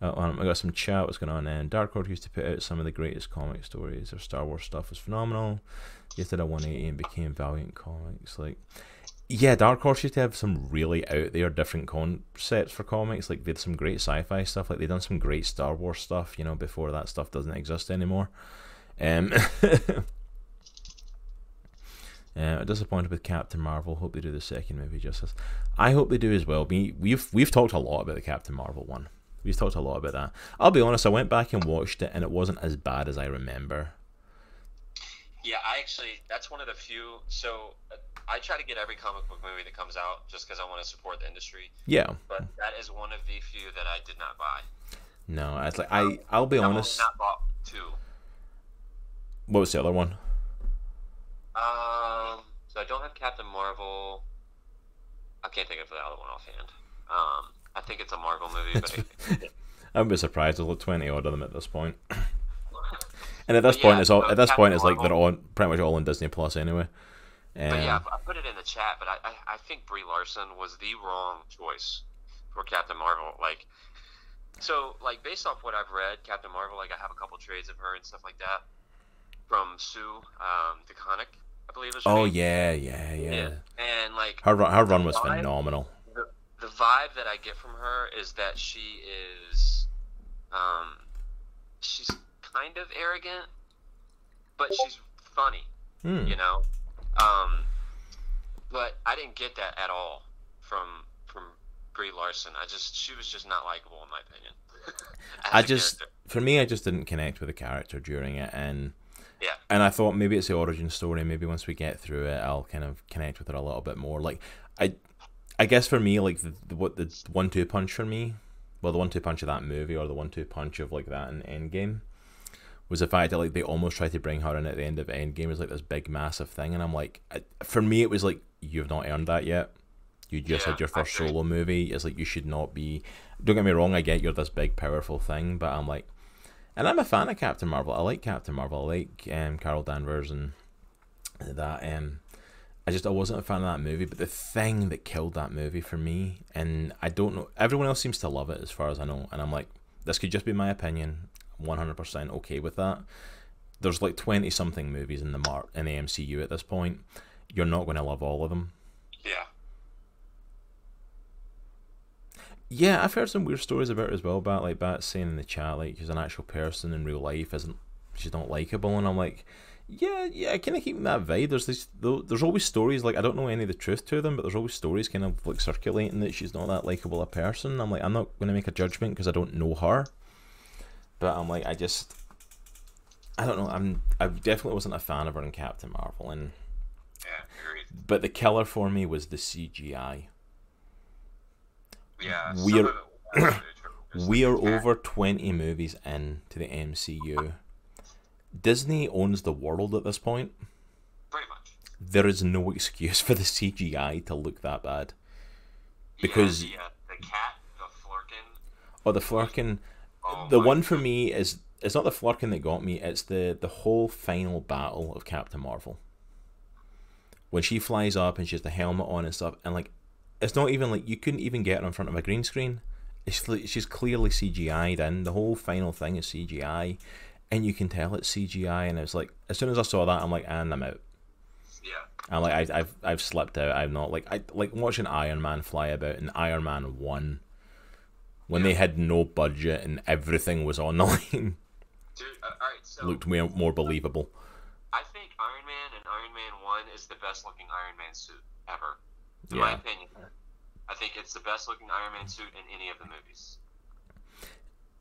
uh, I got some chat. What's going on? And Dark Horse used to put out some of the greatest comic stories. Their Star Wars stuff was phenomenal. They did a one eighty and became Valiant Comics, like. Yeah, Dark Horse used to have some really out there different concepts for comics. Like, they had some great sci-fi stuff. Like, they'd done some great Star Wars stuff, you know, before that stuff doesn't exist anymore. Um, uh, disappointed with Captain Marvel. Hope they do the second movie justice. I hope they do as well. We, we've, we've talked a lot about the Captain Marvel one. We've talked a lot about that. I'll be honest, I went back and watched it, and it wasn't as bad as I remember. Yeah, I actually, that's one of the few, so I try to get every comic book movie that comes out just because I want to support the industry. Yeah. But that is one of the few that I did not buy. No, I, like, I, I'll be honest. I've not bought two. What was the other one? Um, so I don't have Captain Marvel. I can't think of the other one offhand. Um, I think it's a Marvel movie. But it, I'd be surprised. There's like twenty odd of them at this point. And at this but point, yeah, it's all. At this Captain point, it's Marvel. Like they're all pretty much all on Disney Plus anyway. Um, but yeah, I put it in the chat. But I, I, I think Brie Larson was the wrong choice for Captain Marvel. Like, so like based off what I've read, Captain Marvel. Like, I have a couple trades of her and stuff like that from Sue um, DeConnick, I believe. Is oh yeah, yeah, yeah, yeah. And like her her run was vibe, phenomenal. The, the vibe that I get from her is that she is, um, she's. kind of arrogant, but she's funny, hmm. you know. Um, but I didn't get that at all from from Brie Larson. I just she was just not likable in my opinion. I just character. for me, I just didn't connect with the character during it, and yeah, and I thought maybe it's the origin story. Maybe once we get through it, I'll kind of connect with her a little bit more. Like I, I guess for me, like the, the what the one-two punch for me, well, the one-two punch of that movie or the one-two punch of like that in Endgame, was the fact that like they almost tried to bring her in at the end of Endgame as like this big massive thing, and I'm like, I, for me, it was like you've not earned that yet. You just yeah, had your first solo movie. It's like you should not be. Don't get me wrong. I get you're this big, powerful thing, but I'm like, and I'm a fan of Captain Marvel. I like Captain Marvel. I like um, Carol Danvers and that. Um, I just I wasn't a fan of that movie. But the thing that killed that movie for me, and I don't know. Everyone else seems to love it, as far as I know. And I'm like, this could just be my opinion. I'm one hundred percent okay with that. There's like twenty something movies in the mar in the M C U at this point. You're not going to love all of them. Yeah. Yeah, I've heard some weird stories about it as well. Bat, like Bat saying in the chat, like she's an actual person in real life, isn't she's not likable, and I'm like, yeah, yeah, I kind of keep that vibe. There's this, there's always stories like I don't know any of the truth to them, but there's always stories kind of like circulating that she's not that likable a person. I'm like, I'm not going to make a judgment because I don't know her, but I'm like, I just, I don't know. I'm, I definitely wasn't a fan of her in Captain Marvel, and yeah, agreed. But the killer for me was the C G I. Yeah, we are we are over twenty movies into the M C U. Disney owns the world at this point. Pretty much. There is no excuse for the C G I to look that bad. Because yeah, the, uh, the cat, the Flurkin. Oh, the Flurkin. Oh, the one for me is it's not the Flurkin that got me. It's the the whole final battle of Captain Marvel. When she flies up and she has the helmet on and stuff, and like. It's not even like you couldn't even get her in front of a green screen. It's she's clearly C G I'd in. The whole final thing is C G I, and you can tell it's C G I. And it's like as soon as I saw that, I'm like, and I'm out. Yeah. I'm like, I, I've I've slipped out. I'm not like I like watching Iron Man fly about in Iron Man one, when yeah. they had no budget and everything was on the line. Dude, uh, all right, so looked way more believable. I think Iron Man and Iron Man one is the best looking Iron Man suit ever. In yeah. my opinion, I think it's the best looking Iron Man suit in any of the movies.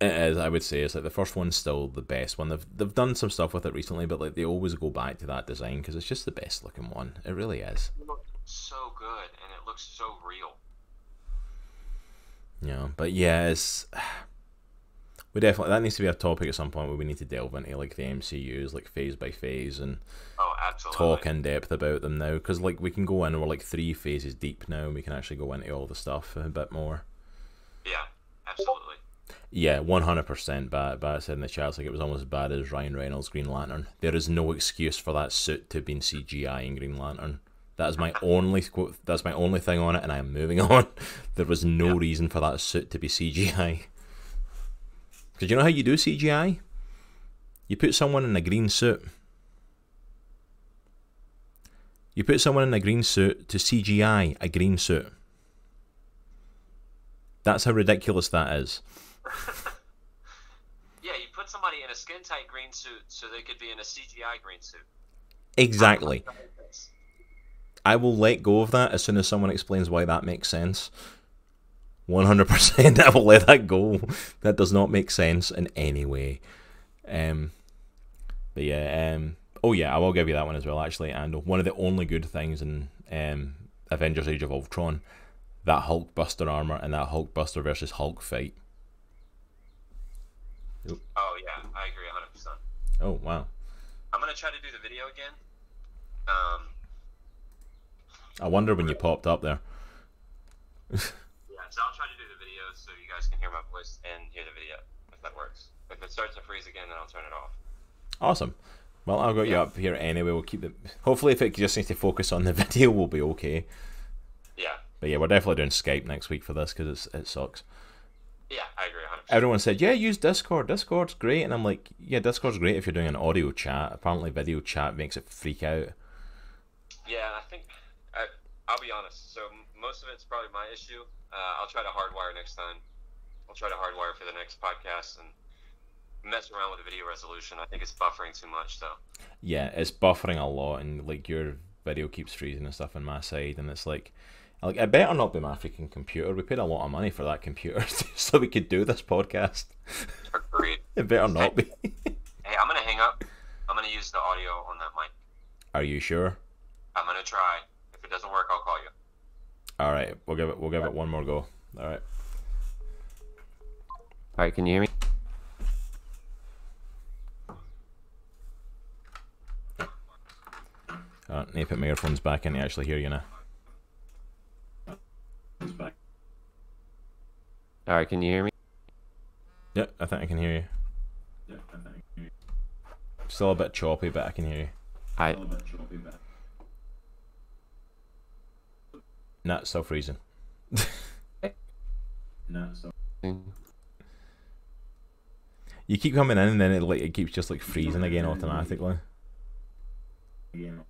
It is, I would say. It's like the first one's still the best one. They've, they've done some stuff with it recently, but like they always go back to that design because it's just the best looking one. It really is. It looks so good and it looks so real. Yeah, but yeah, it's... We definitely, that needs to be a topic at some point where we need to delve into like the M C Us, like phase by phase, and oh, talk in depth about them now. Because like we can go in, we're like three phases deep now, and we can actually go into all the stuff a bit more. Yeah, absolutely. Yeah, one hundred percent. Bat Bat said in the chat, like it was almost as bad as Ryan Reynolds' Green Lantern. There is no excuse for that suit to have been C G I in Green Lantern. That is my only quote. That's my only thing on it, and I am moving on. There was no yeah. reason for that suit to be C G I. Because you know how you do C G I? You put someone in a green suit. You put someone in a green suit to C G I a green suit. That's how ridiculous that is. Yeah, you put somebody in a skin-tight green suit so they could be in a C G I green suit. Exactly. I will let go of that as soon as someone explains why that makes sense. one hundred percent I will let that go. That does not make sense in any way. Um, but yeah, um, oh yeah, I will give you that one as well actually. And one of the only good things in um, Avengers Age of Ultron, that Hulkbuster armor and that Hulkbuster versus Hulk fight. Oop. Oh yeah, I agree one hundred percent. Oh wow. I'm going to try to do the video again. Um, I wonder when you popped up there. So I'll try to do the video so you guys can hear my voice and hear the video, if that works. If it starts to freeze again, then I'll turn it off. Awesome. Well, I'll get yeah. you up here anyway. We'll keep the... Hopefully, if it just needs to focus on the video, we'll be okay. Yeah. But yeah, we're definitely doing Skype next week for this, because it sucks. Yeah, I agree. one hundred percent. Everyone said, yeah, use Discord. Discord's great. And I'm like, yeah, Discord's great if you're doing an audio chat. Apparently, video chat makes it freak out. Yeah, I think... I, I'll be honest. So, most of it's probably my issue. Uh, I'll try to hardwire next time. I'll try to hardwire for the next podcast and mess around with the video resolution. I think it's buffering too much, though. Yeah, it's buffering a lot, and like your video keeps freezing and stuff on my side, and it's like Like, I better not be my freaking computer. We paid a lot of money for that computer so we could do this podcast. Agreed. It better not be. Hey, I'm going to hang up. I'm going to use the audio on that mic. Are you sure? I'm going to try. If it doesn't work, I'll call you. All right. We'll give it, we'll give it one more go. All right. All right. Can you hear me? All right. I need to put my earphones back in to actually hear you now. Back. All right, can you hear me? Yeah, I think I can hear you. Yeah, I think I can hear you. Still a bit choppy, but I can hear you. I. Still a bit choppy, but. Nah, it's still freezing. Nah, it's still freezing. You keep coming in, and then it like it keeps just like freezing again automatically. Again.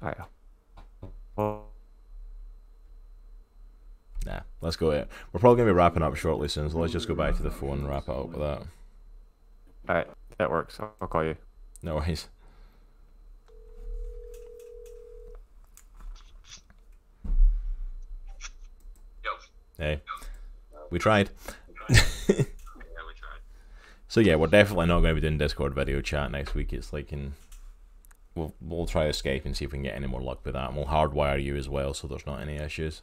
All right. Well. Nah, let's go it. We're probably going to be wrapping up shortly soon, so let's just go back to the phone and wrap it up with that. Alright, that works. I'll call you. No worries. Yo. Hey. We tried. We tried. Yeah, we tried. So yeah, we're definitely not going to be doing Discord video chat next week. It's like in... We'll, we'll try Skype and see if we can get any more luck with that. And we'll hardwire you as well, so there's not any issues.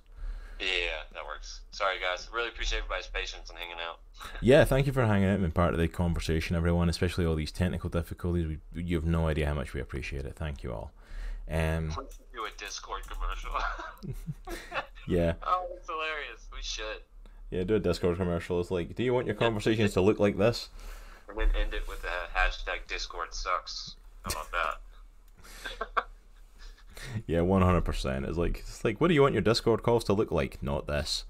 Yeah, that works. Sorry, guys. Really appreciate everybody's patience and hanging out. Yeah, thank you for hanging out and being part of the conversation, everyone, especially all these technical difficulties. We, you have no idea how much we appreciate it. Thank you all. Um, Let's do a Discord commercial. Yeah. Oh, that's hilarious. We should. Yeah, do a Discord commercial. It's like, do you want your conversations to look like this? And then end it with the hashtag Discord sucks. How about that? Yeah, one hundred percent. It's like it's like, what do you want your Discord calls to look like? Not this.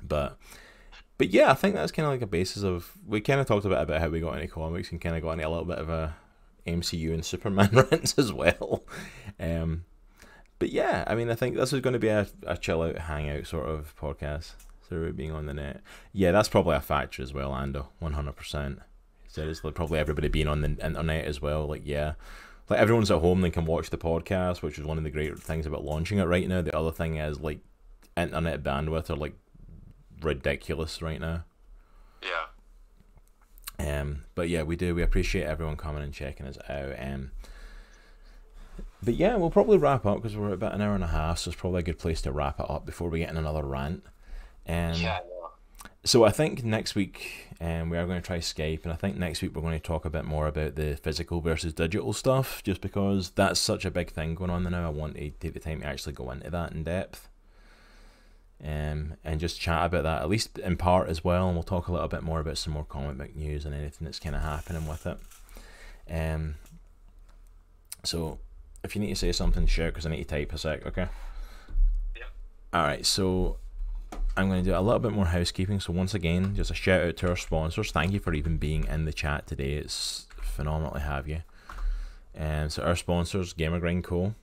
but, but yeah, I think that's kind of like a basis of we kind of talked a bit about how we got into comics and kind of got into a little bit of a M C U and Superman rants as well. Um, but yeah, I mean, I think this is going to be a, a chill out, hangout sort of podcast. So we're being on the net. Yeah, that's probably a factor as well, Ando. One hundred percent. Seriously, probably everybody being on the internet as well. Like, yeah. Like, everyone's at home, they can watch the podcast, which is one of the great things about launching it right now. The other thing is, like, internet bandwidth are, like, ridiculous right now. Yeah. Um. But, yeah, we do. We appreciate everyone coming and checking us out. Um. But, yeah, we'll probably wrap up because we're about an hour and a half, so it's probably a good place to wrap it up before we get in another rant. Um, yeah. So I think next week um, we are going to try Skype, and I think next week we're going to talk a bit more about the physical versus digital stuff, just because that's such a big thing going on now. I want to take the time to actually go into that in depth um, and just chat about that, at least in part as well, and we'll talk a little bit more about some more comic book news and anything that's kind of happening with it. Um, so if you need to say something, shout, because I need to type a sec, okay? Yeah. Alright, so... I'm going to do a little bit more housekeeping. So once again, just a shout out to our sponsors. Thank you for even being in the chat today. It's phenomenal to have you. Um, so our sponsors, Gamer Grind Co,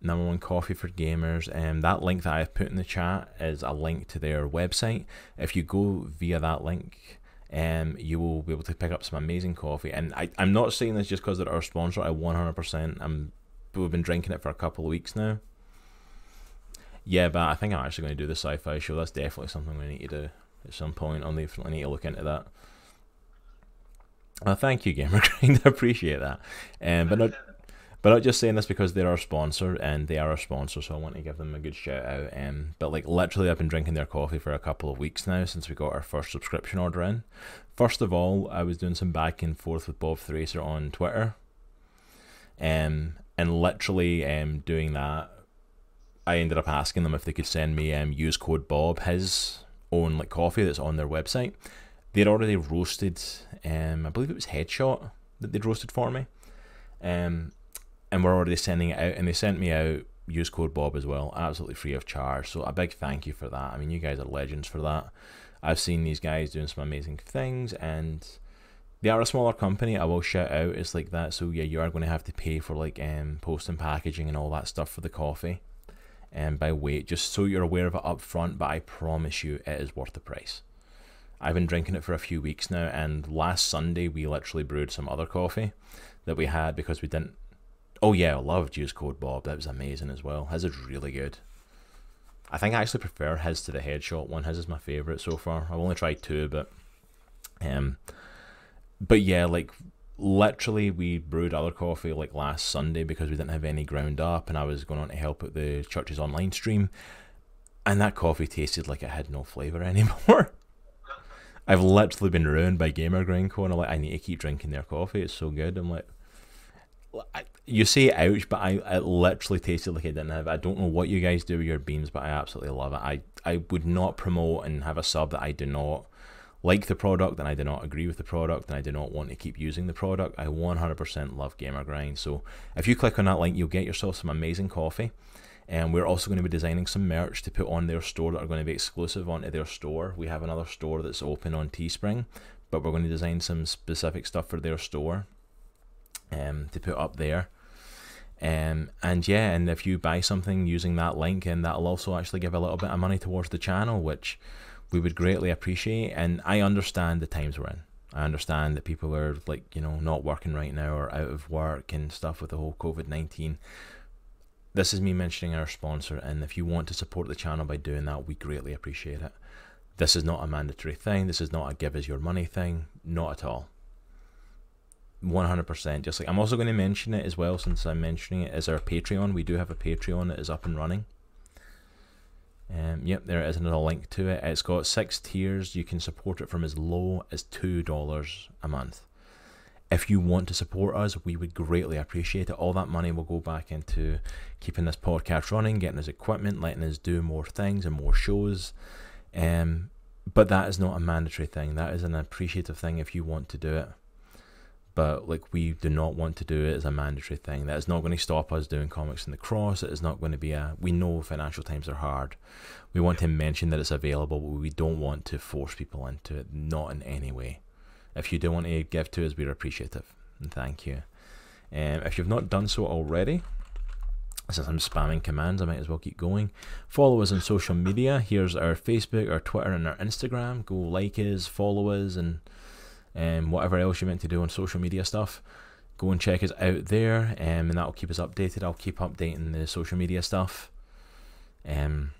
number one coffee for gamers. Um, that link that I've put in the chat is a link to their website. If you go via that link, um, you will be able to pick up some amazing coffee. And I, I'm not saying this just because they're our sponsor. I one hundred percent I'm, we've been drinking it for a couple of weeks now. Yeah, but I think I'm actually going to do the sci-fi show. That's definitely something we need to do at some point. I'll need, I need to look into that. Well, thank you, Gamer Grind. I appreciate that. Um, but not, but not just saying this because they're our sponsor, and they are our sponsor, so I want to give them a good shout out. Um, but like literally, I've been drinking their coffee for a couple of weeks now since we got our first subscription order in. First of all, I was doing some back and forth with Bob Thracer on Twitter, um, and literally um, doing that. I ended up asking them if they could send me um, use code Bob, his own like coffee that's on their website. They'd already roasted, um, I believe it was Headshot that they'd roasted for me, um, and we're already sending it out, and they sent me out use code Bob as well, absolutely free of charge. So a big thank you for that. I mean, you guys are legends for that. I've seen these guys doing some amazing things, and they are a smaller company, I will shout out, it's like that. So yeah, you are going to have to pay for like um, post and packaging and all that stuff for the coffee. And by weight, just so you're aware of it up front, but I promise you it is worth the price. I've been drinking it for a few weeks now, and last Sunday we literally brewed some other coffee that we had because we didn't Oh yeah, I loved Use Code Bob. That was amazing as well. His is really good. I think I actually prefer his to the headshot one. His is my favourite so far. I've only tried two, but um, but yeah, like literally we brewed other coffee like last Sunday because we didn't have any ground up, and I was going on to help at the church's online stream, and that coffee tasted like it had no flavour anymore. I've literally been ruined by Gamer Grind Co, and I'm like, I need to keep drinking their coffee. It's so good. I'm like, you say ouch, but I it literally tasted like I didn't have. I don't know what you guys do with your beans, but I absolutely love it. I, I would not promote and have a sub that I do not like the product, and I do not agree with the product, and I do not want to keep using the product. I one hundred percent love Gamer Grind. So if you click on that link, you'll get yourself some amazing coffee. And we're also going to be designing some merch to put on their store that are going to be exclusive onto their store. We have another store that's open on Teespring, but we're going to design some specific stuff for their store um, to put up there. Um, and yeah, and if you buy something using that link, and that'll also actually give a little bit of money towards the channel, which we would greatly appreciate. And I understand the times we're in. I understand that people are like, you know, not working right now or out of work and stuff with the whole COVID nineteen. This is me mentioning our sponsor, and if you want to support the channel by doing that, we greatly appreciate it. This is not a mandatory thing. This is not a give us your money thing. Not at all. one hundred percent. Just like I'm also going to mention it as well, since I'm mentioning it, is our Patreon. We do have a Patreon that is up and running. Um, yep, there is another link to it. It's got six tiers. You can support it from as low as two dollars a month. If you want to support us, we would greatly appreciate it. All that money will go back into keeping this podcast running, getting us equipment, letting us do more things and more shows. Um, but that is not a mandatory thing. That is an appreciative thing if you want to do it. But like, we do not want to do it as a mandatory thing. That is not going to stop us doing Comics in the Cross. It is not going to be a... We know financial times are hard. We want to mention that it's available, but we don't want to force people into it, not in any way. If you do want to give to us, we're appreciative, and thank you. Um, if you've not done so already, since I'm spamming commands, I might as well keep going. Follow us on social media. Here's our Facebook, our Twitter, and our Instagram. Go like us, follow us, and um, whatever else you're meant to do on social media stuff. Go and check us out there, um, and that'll keep us updated. I'll keep updating the social media stuff. Um...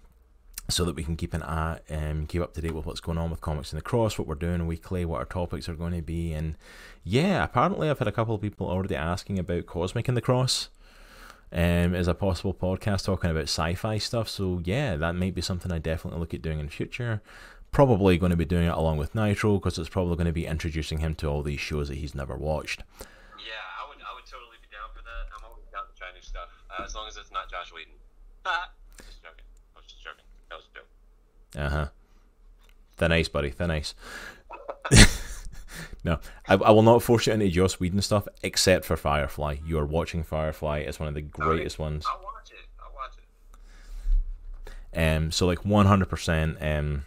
so that we can keep an eye and um, keep up to date with what's going on with Comics in the Cross, what we're doing weekly, what our topics are going to be. And yeah, apparently I've had a couple of people already asking about Cosmic in the Cross um, as a possible podcast talking about sci-fi stuff. So yeah, that might be something I definitely look at doing in the future. Probably going to be doing it along with Nitro, because it's probably going to be introducing him to all these shows that he's never watched. Yeah, I would, I would totally be down for that. I'm always down to try new stuff, uh, as long as it's not Joss Whedon. Just joking. I was just joking. Uh huh. Thin ice, buddy. Thin ice. No, I, I will not force you into Joss Whedon stuff, except for Firefly. You are watching Firefly. It's one of the greatest I mean, ones. I watch it. I watch it. Um. So like one hundred percent. Um.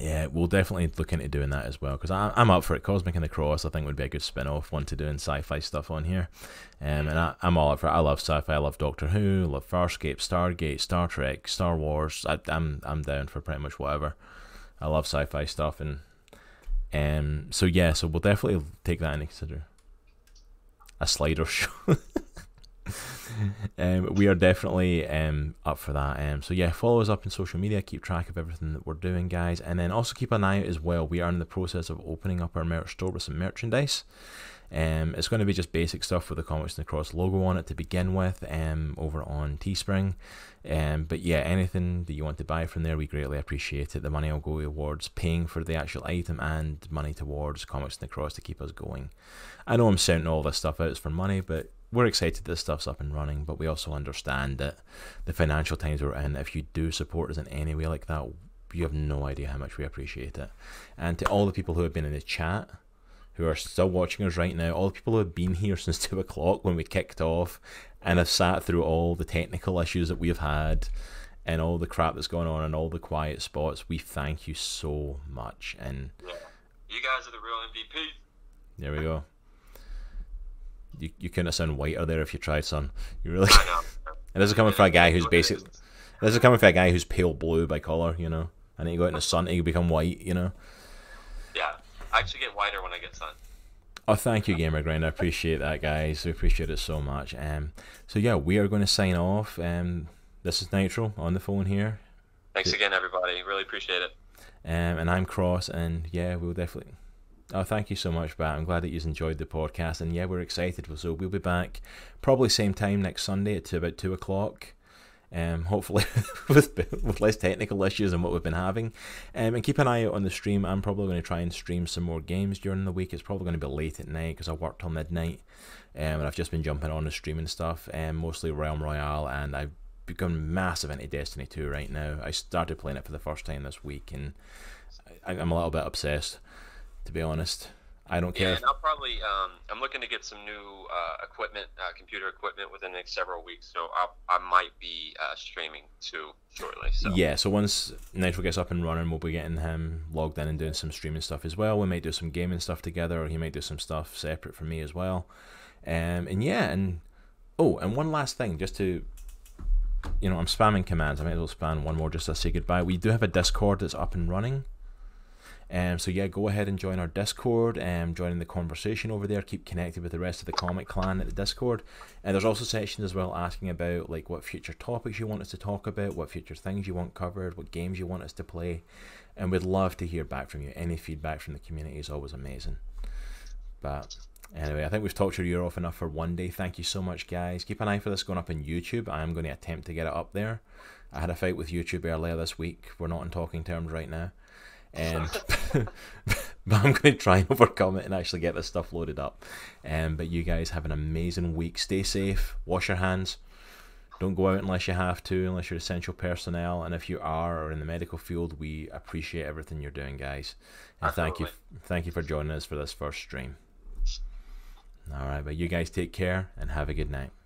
Yeah, we'll definitely look into doing that as well, because I'm up for it. Cosmic and the Cross, I think, would be a good spin-off one to doing sci-fi stuff on here. Um, and I, I'm all up for it. I love sci-fi. I love Doctor Who. I love Farscape, Stargate, Star Trek, Star Wars. I, I'm I'm down for pretty much whatever. I love sci-fi stuff, and um, so yeah, so we'll definitely take that into consideration. A slider show. Um, we are definitely um, up for that. Um, so yeah, follow us up in social media. Keep track of everything that we're doing, guys. And then also keep an eye out as well. We are in the process of opening up our merch store with some merchandise. Um, it's going to be just basic stuff with the Comics in the Cross logo on it to begin with, um, over on Teespring. Um, but yeah, anything that you want to buy from there, we greatly appreciate it. The money will go towards paying for the actual item and money towards Comics in the Cross to keep us going. I know I'm shouting all this stuff out, it's for money, but we're excited this stuff's up and running, but we also understand that the financial times we're in, if you do support us in any way like that, you have no idea how much we appreciate it. And to all the people who have been in the chat, who are still watching us right now, all the people who have been here since two o'clock when we kicked off and have sat through all the technical issues that we've had and all the crap that's gone on and all the quiet spots, we thank you so much. And you guys are the real M V P. There we go. You, you couldn't sound whiter there if you tried, son. You really. And this is coming from a guy who's basically, this is coming from a guy who's pale blue by color, you know. And then you go out in the sun and you become white, you know. Yeah, I actually get whiter when I get sun. Oh, thank you, Gamer Grind. I appreciate that, guys. We appreciate it so much. Um, so yeah, we are going to sign off. Um, this is Nitro on the phone here. Thanks again, everybody. Really appreciate it. Um, and I'm Cross, and yeah, we'll definitely. Oh, thank you so much, Bat. I'm glad that you've enjoyed the podcast, and yeah, we're excited. So we'll be back probably same time next Sunday at about two o'clock. Um, hopefully with, with less technical issues than what we've been having. Um, and keep an eye out on the stream. I'm probably going to try and stream some more games during the week. It's probably going to be late at night because I worked till midnight, um, and I've just been jumping on the streaming stuff, um, mostly Realm Royale, and I've become massive into Destiny two right now. I started playing it for the first time this week, and I, I'm a little bit obsessed, to be honest. I don't care. Yeah, and I'll probably, um, I'm looking to get some new uh, equipment, uh, computer equipment within the next several weeks, so I'll, I might be uh, streaming too shortly. So. Yeah, so once Nitro gets up and running, we'll be getting him logged in and doing some streaming stuff as well. We might do some gaming stuff together, or he might do some stuff separate from me as well. Um, and yeah, and oh, and one last thing, just to, you know, I'm spamming commands. I might as well spam one more just to say goodbye. We do have a Discord that's up and running. Um, so yeah, go ahead and join our Discord and um, join in the conversation over there. Keep connected with the rest of the comic clan at the Discord, and there's also sections as well asking about like what future topics you want us to talk about, what future things you want covered, what games you want us to play, and we'd love to hear back from you. Any feedback from the community is always amazing. But anyway, I think we've talked your ear off enough for one day. Thank you so much, guys. Keep an eye for this going up on YouTube. I am going to attempt to get it up there. I had a fight with YouTube earlier this week. We're not on talking terms right now. Um, but I'm going to try and overcome it and actually get this stuff loaded up. Um, but you guys have an amazing week. Stay safe. Wash your hands. Don't go out unless you have to, unless you're essential personnel. And if you are or in the medical field, we appreciate everything you're doing, guys. And Absolutely. thank you, thank you for joining us for this first stream. All right, but you guys take care and have a good night.